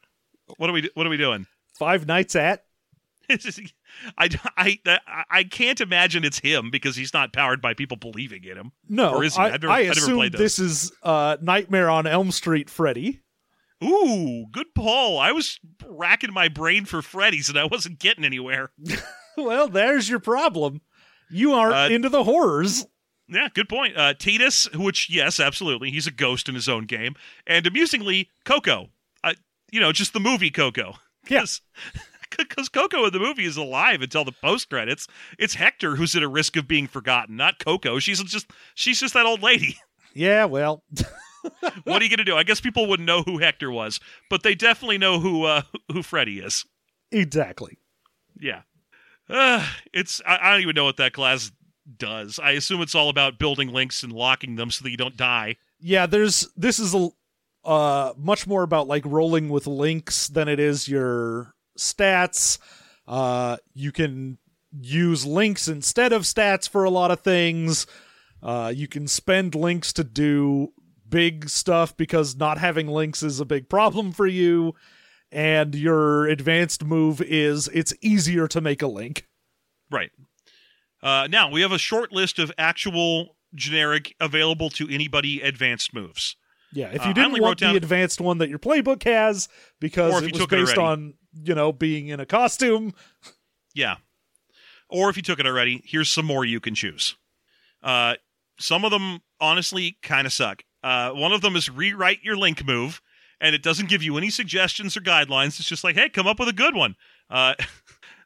What are we doing? Five Nights at? I can't imagine it's him because he's not powered by people believing in him. No, or is he? I assume this is Nightmare on Elm Street Freddy. Ooh, good Paul. I was racking my brain for Freddy's and I wasn't getting anywhere. Well, there's your problem. You aren't into the horrors. Yeah, good point. Titus, which, yes, absolutely. He's a ghost in his own game. And amusingly, Coco. You know, just the movie Coco. Yes. Because Coco in the movie is alive until the post-credits. It's Hector who's at a risk of being forgotten, not Coco. She's just that old lady. Yeah, well... What are you going to do? I guess people wouldn't know who Hector was, but they definitely know who Freddy is. Exactly. Yeah. I don't even know what that class does. I assume it's all about building links and locking them so that you don't die. Yeah, this is much more about like rolling with links than it is your stats. You can use links instead of stats for a lot of things. You can spend links to do big stuff because not having links is a big problem for you, and your advanced move is it's easier to make a link. Right. Now, we have a short list of actual generic available to anybody advanced moves. Yeah, if you didn't want the advanced one that your playbook has because it was based on, you know, being in a costume. Yeah. Or if you took it already, here's some more you can choose. Some of them, honestly, kind of suck. One of them is rewrite your link move, and it doesn't give you any suggestions or guidelines. It's just like, hey, come up with a good one.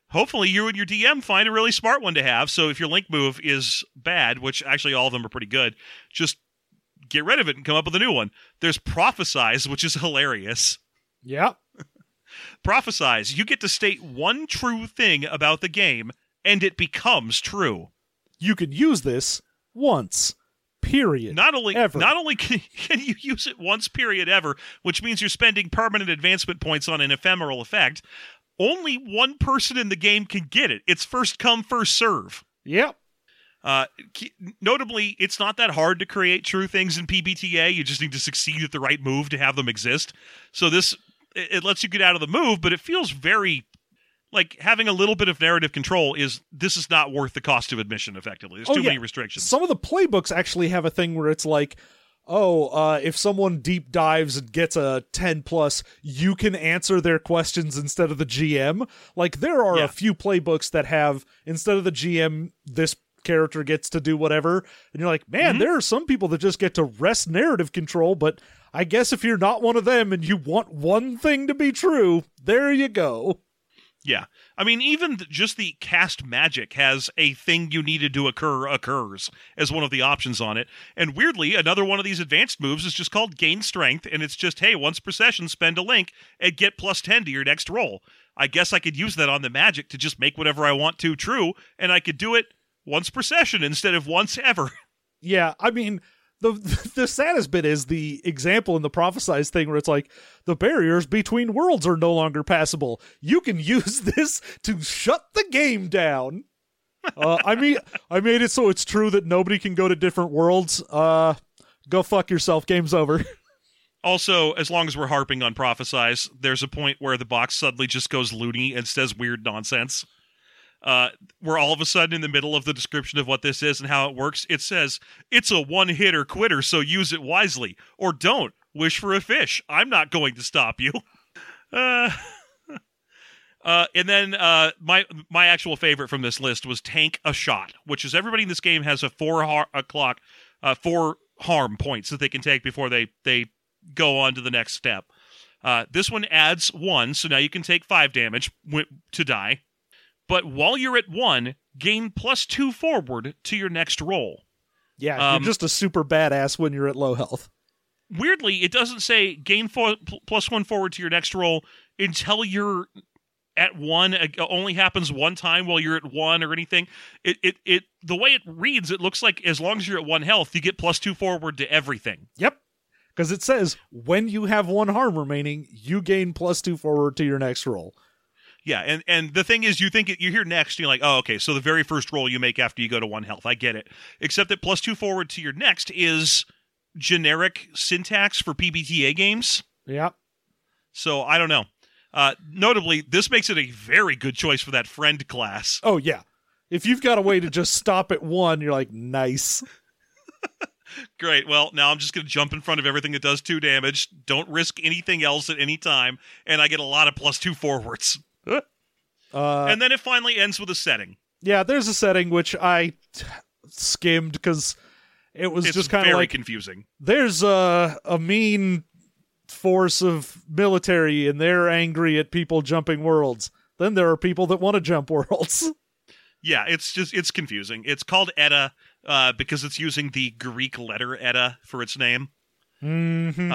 Hopefully you and your DM find a really smart one to have. So if your link move is bad, which actually all of them are pretty good, just get rid of it and come up with a new one. There's prophesize, which is hilarious. Yeah. Prophesize. You get to state one true thing about the game, and it becomes true. You can use this once. Period. Not only can you use it once, period, ever, which means you're spending permanent advancement points on an ephemeral effect. Only one person in the game can get it. It's first come, first serve. Yep. Notably, it's not that hard to create true things in PBTA. You just need to succeed at the right move to have them exist. So it lets you get out of the move, but it feels very... Like, having a little bit of narrative control this is not worth the cost of admission, effectively. There's too many restrictions. Some of the playbooks actually have a thing where it's like, if someone deep dives and gets a 10+, you can answer their questions instead of the GM. Like, there are a few playbooks that have, instead of the GM, this character gets to do whatever. And you're like, man, there are some people that just get to wrest narrative control, but I guess if you're not one of them and you want one thing to be true, there you go. Yeah. I mean, even just the cast magic has a thing you needed to occurs as one of the options on it. And weirdly, another one of these advanced moves is just called gain strength. And it's just, hey, once per session, spend a link and get +10 to your next roll. I guess I could use that on the magic to just make whatever I want to true. And I could do it once per session instead of once ever. Yeah. I mean, the saddest bit is the example in the prophesized thing where it's like, the barriers between worlds are no longer passable. You can use this to shut the game down. I made it so it's true that nobody can go to different worlds. Go fuck yourself. Game's over. Also, as long as we're harping on Prophesize, there's a point where the box suddenly just goes loony and says weird nonsense. We're all of a sudden in the middle of the description of what this is and how it works. It says, it's a one-hit or quitter, so use it wisely. Or don't. Wish for a fish. I'm not going to stop you. And then my actual favorite from this list was Tank a Shot, which is everybody in this game has a four harm points that they can take before they go on to the next step. This one adds 1, so now you can take 5 damage to die. But while you're at 1, gain +2 forward to your next roll. Yeah, you're just a super badass when you're at low health. Weirdly, it doesn't say gain +1 forward to your next roll until you're at 1. It only happens one time while you're at 1 or anything. The way it reads, it looks like as long as you're at 1 health, you get +2 forward to everything. Yep. Because it says, when you have 1 harm remaining, you gain +2 forward to your next roll. Yeah, and the thing is, you think you hear next, and you're like, oh, okay, so the very first roll you make after you go to 1 health. I get it. Except that +2 forward to your next is generic syntax for PBTA games. Yeah. So, I don't know. Notably, this makes it a very good choice for that friend class. Oh, yeah. If you've got a way to just stop at 1, you're like, nice. Great. Well, now I'm just going to jump in front of everything that does 2 damage. Don't risk anything else at any time. And I get a lot of +2 forwards. And then it finally ends with a setting. Yeah, there's a setting, which I skimmed because it's just kind of very confusing. There's a mean force of military, and they're angry at people jumping worlds. Then there are people that want to jump worlds. Yeah, it's confusing. It's called Eta. Because it's using the Greek letter Eta for its name. Mm-hmm.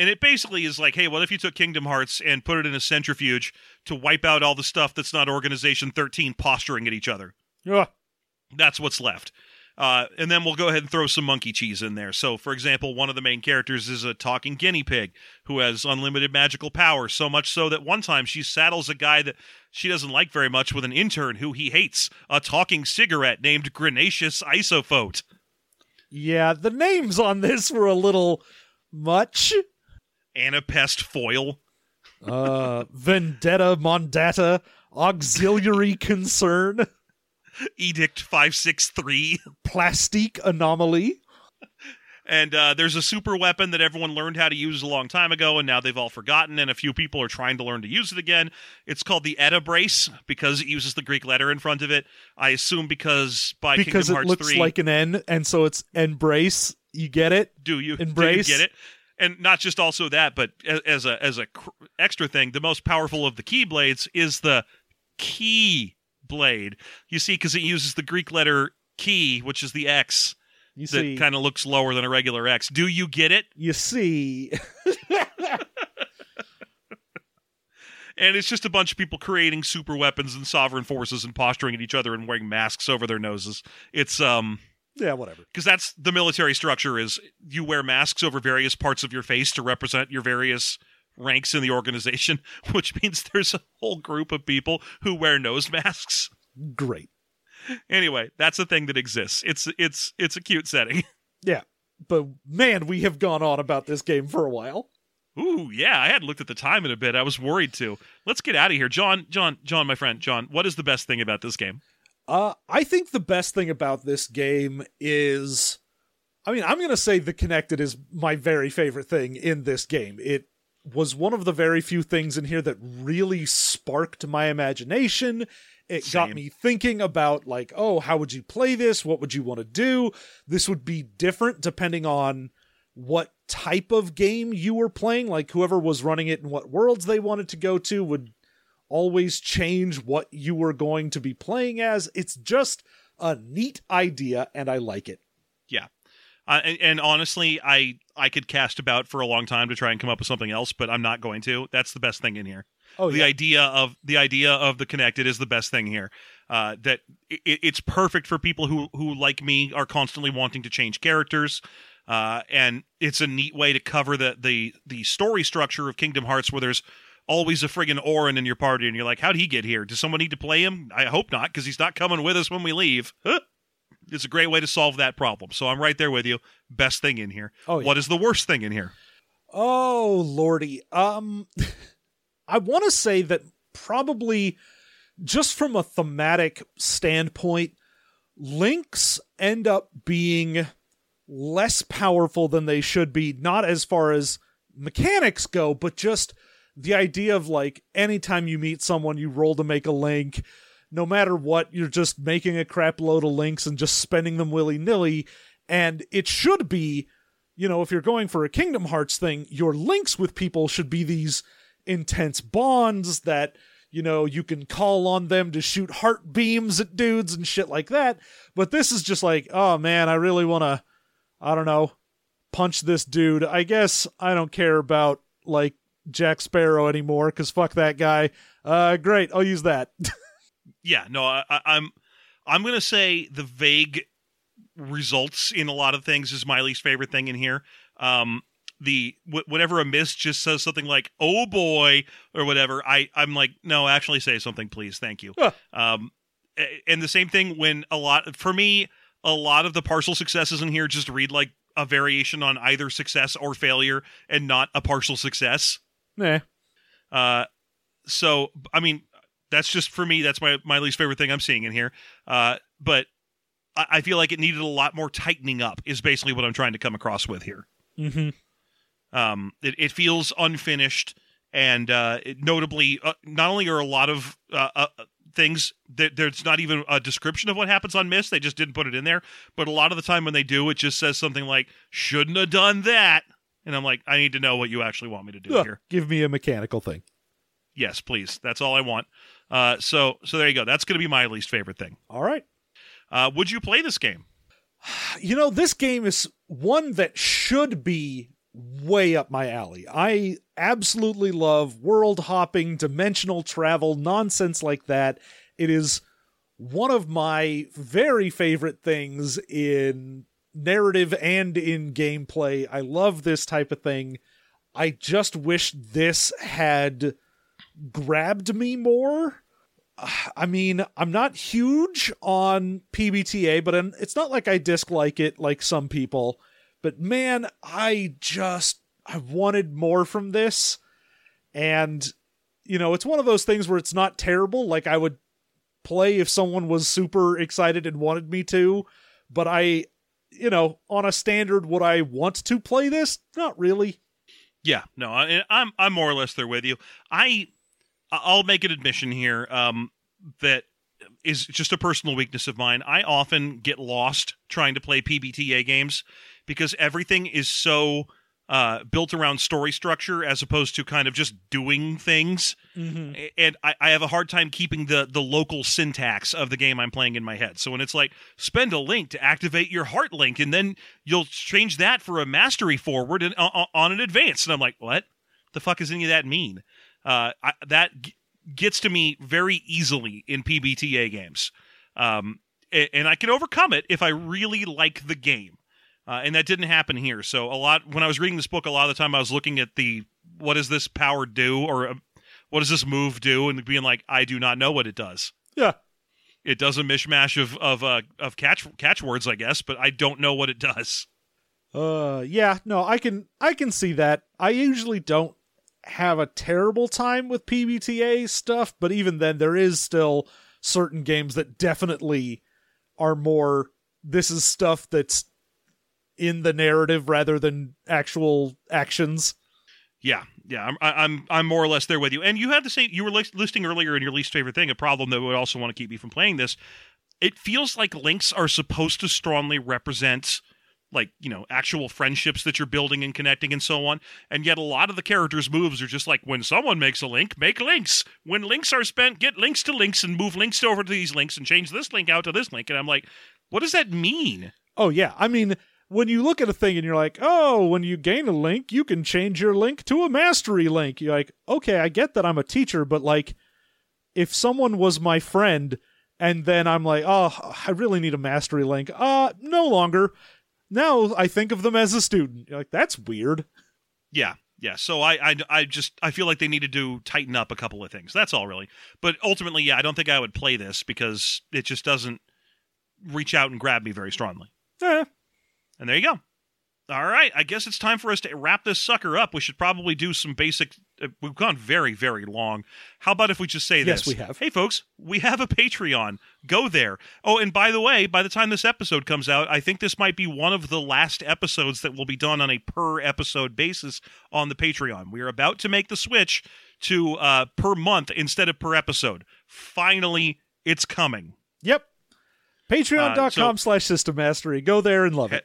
And it basically is like, hey, what if you took Kingdom Hearts and put it in a centrifuge to wipe out all the stuff that's not Organization XIII posturing at each other? Yeah. That's what's left. And then we'll go ahead and throw some monkey cheese in there. So, for example, one of the main characters is a talking guinea pig who has unlimited magical power, so much so that one time she saddles a guy that she doesn't like very much with an intern who he hates, a talking cigarette named Grenacious Isophote. Yeah, the names on this were a little much. Anapest Foil. Vendetta Mondata Auxiliary Concern. Edict 563. Plastique Anomaly. And there's a super weapon that everyone learned how to use a long time ago, and now they've all forgotten, and a few people are trying to learn to use it again. It's called the Eta Brace, because it uses the Greek letter in front of it. I assume because Kingdom Hearts 3... Because it looks like an N, and so it's N-Brace. You get it? Do you? Embrace. Do you get it? And not just also that, but as a extra thing, the most powerful of the Keyblades is the Keyblade. You see, because it uses the Greek letter Key, which is the X. You see, that kind of looks lower than a regular X. Do you get it? You see. And it's just a bunch of people creating super weapons and sovereign forces and posturing at each other and wearing masks over their noses. It's, yeah, whatever. Because that's the military structure is you wear masks over various parts of your face to represent your various ranks in the organization, which means there's a whole group of people who wear nose masks. Great. Anyway, that's a thing that exists. It's a cute setting. Yeah, but man, we have gone on about this game for a while. Ooh, yeah, I hadn't looked at the time in a bit. I was worried too. Let's get out of here. John, my friend, John, what is the best thing about this game? I think the best thing about this game is, I mean, I'm going to say the Connected is my very favorite thing in this game. It was one of the very few things in here that really sparked my imagination. It got me thinking about like, oh, how would you play this? What would you want to do? This would be different depending on what type of game you were playing. Like whoever was running it and what worlds they wanted to go to would always change what you were going to be playing as. It's just a neat idea and I like it. Yeah. And honestly, I could cast about for a long time to try and come up with something else, but I'm not going to. That's the best thing in here. Oh, the idea of the Connected is the best thing here. That it's perfect for people who like me are constantly wanting to change characters, and it's a neat way to cover the story structure of Kingdom Hearts, where there's always a friggin' Orin in your party, and you're like, how'd he get here? Does someone need to play him? I hope not, because he's not coming with us when we leave. It's a great way to solve that problem. So I'm right there with you. Best thing in here. Oh, yeah. What is the worst thing in here? Oh, lordy. I want to say that probably just from a thematic standpoint, links end up being less powerful than they should be, not as far as mechanics go, but just the idea of, like, anytime you meet someone, you roll to make a link. No matter what, you're just making a crap load of links and just spending them willy-nilly. And it should be, you know, if you're going for a Kingdom Hearts thing, your links with people should be these intense bonds that, you know, you can call on them to shoot heart beams at dudes and shit like that. But this is just like, oh man, I really want to, I don't know, punch this dude. I guess I don't care about, like, Jack Sparrow anymore because fuck that guy. Great, I'll use that. Yeah, no, I'm going to say the vague results in a lot of things is my least favorite thing in here. Whenever a miss just says something like, oh boy, or whatever, I'm like, no, actually say something, please. Thank you. Huh. And the same thing when a lot of the partial successes in here just read like a variation on either success or failure and not a partial success. Yeah. So, I mean, that's just, for me, that's my least favorite thing I'm seeing in here. But I feel like it needed a lot more tightening up is basically what I'm trying to come across with here. Mm-hmm. It feels unfinished, and notably, not only are a lot of things, there's not even a description of what happens on Myst, they just didn't put it in there, but a lot of the time when they do, it just says something like, shouldn't have done that, and I'm like, I need to know what you actually want me to do here. Give me a mechanical thing. Yes, please. That's all I want. So there you go. That's going to be my least favorite thing. All right. Would you play this game? You know, this game is one that should be way up my alley. I absolutely love world hopping, dimensional travel, nonsense like that. It is one of my very favorite things in narrative and in gameplay. I love this type of thing. I just wish this had grabbed me more. I mean, I'm not huge on PBTA, but it's not like I dislike it like some people. But man, I wanted more from this. And, you know, it's one of those things where it's not terrible. Like, I would play if someone was super excited and wanted me to. But I, you know, on a standard, would I want to play this? Not really. Yeah, no, I'm more or less there with you. I'll make an admission here that is just a personal weakness of mine. I often get lost trying to play PBTA games because everything is so built around story structure as opposed to kind of just doing things. Mm-hmm. And I have a hard time keeping the local syntax of the game I'm playing in my head. So when it's like, spend a link to activate your heart link, and then you'll change that for a mastery forward and on an advance. And I'm like, what the fuck does any of that mean? That gets to me very easily in PBTA games. And I can overcome it if I really like the game. And that didn't happen here. So when I was reading this book, a lot of the time I was looking at what does this power do? Or what does this move do? And being like, I do not know what it does. Yeah. It does a mishmash of catchwords, I guess, but I don't know what it does. Yeah, no, I can see that. I usually don't have a terrible time with PBTA stuff, but even then there is still certain games that definitely are more, this is stuff that's in the narrative rather than actual actions. Yeah. I'm more or less there with you. And you had the same, you were listing earlier in your least favorite thing, a problem that would also want to keep me from playing this. It feels like links are supposed to strongly represent, like, you know, actual friendships that you're building and connecting and so on. And yet a lot of the characters' moves are just like, when someone makes a link, make links. When links are spent, get links to links and move links over to these links and change this link out to this link. And I'm like, what does that mean? Oh, yeah. I mean, when you look at a thing and you're like, oh, when you gain a link, you can change your link to a mastery link. You're like, okay, I get that I'm a teacher, but, like, if someone was my friend and then I'm like, oh, I really need a mastery link. No longer. Now I think of them as a student. You're like, that's weird. Yeah, Yeah, so I feel like they needed to tighten up a couple of things. That's all, really. But ultimately, yeah, I don't think I would play this because it just doesn't reach out and grab me very strongly. Yeah. And there you go. All right, I guess it's time for us to wrap this sucker up. We should probably do some basic... We've gone very, very long. How about if we just say this? Yes, we have. Hey, folks, we have a Patreon. Go there. Oh, and by the way, by the time this episode comes out, I think this might be one of the last episodes that will be done on a per-episode basis on the Patreon. We are about to make the switch to per month instead of per episode. Finally, it's coming. Yep. Patreon.com/systemmastery. Go there and love it.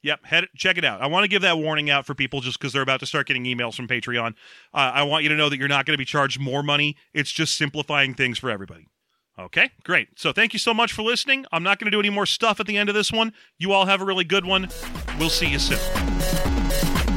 Yep, check it out. I want to give that warning out for people just because they're about to start getting emails from Patreon. I want you to know that you're not going to be charged more money. It's just simplifying things for everybody. Okay, great. So thank you so much for listening. I'm not going to do any more stuff at the end of this one. You all have a really good one. We'll see you soon.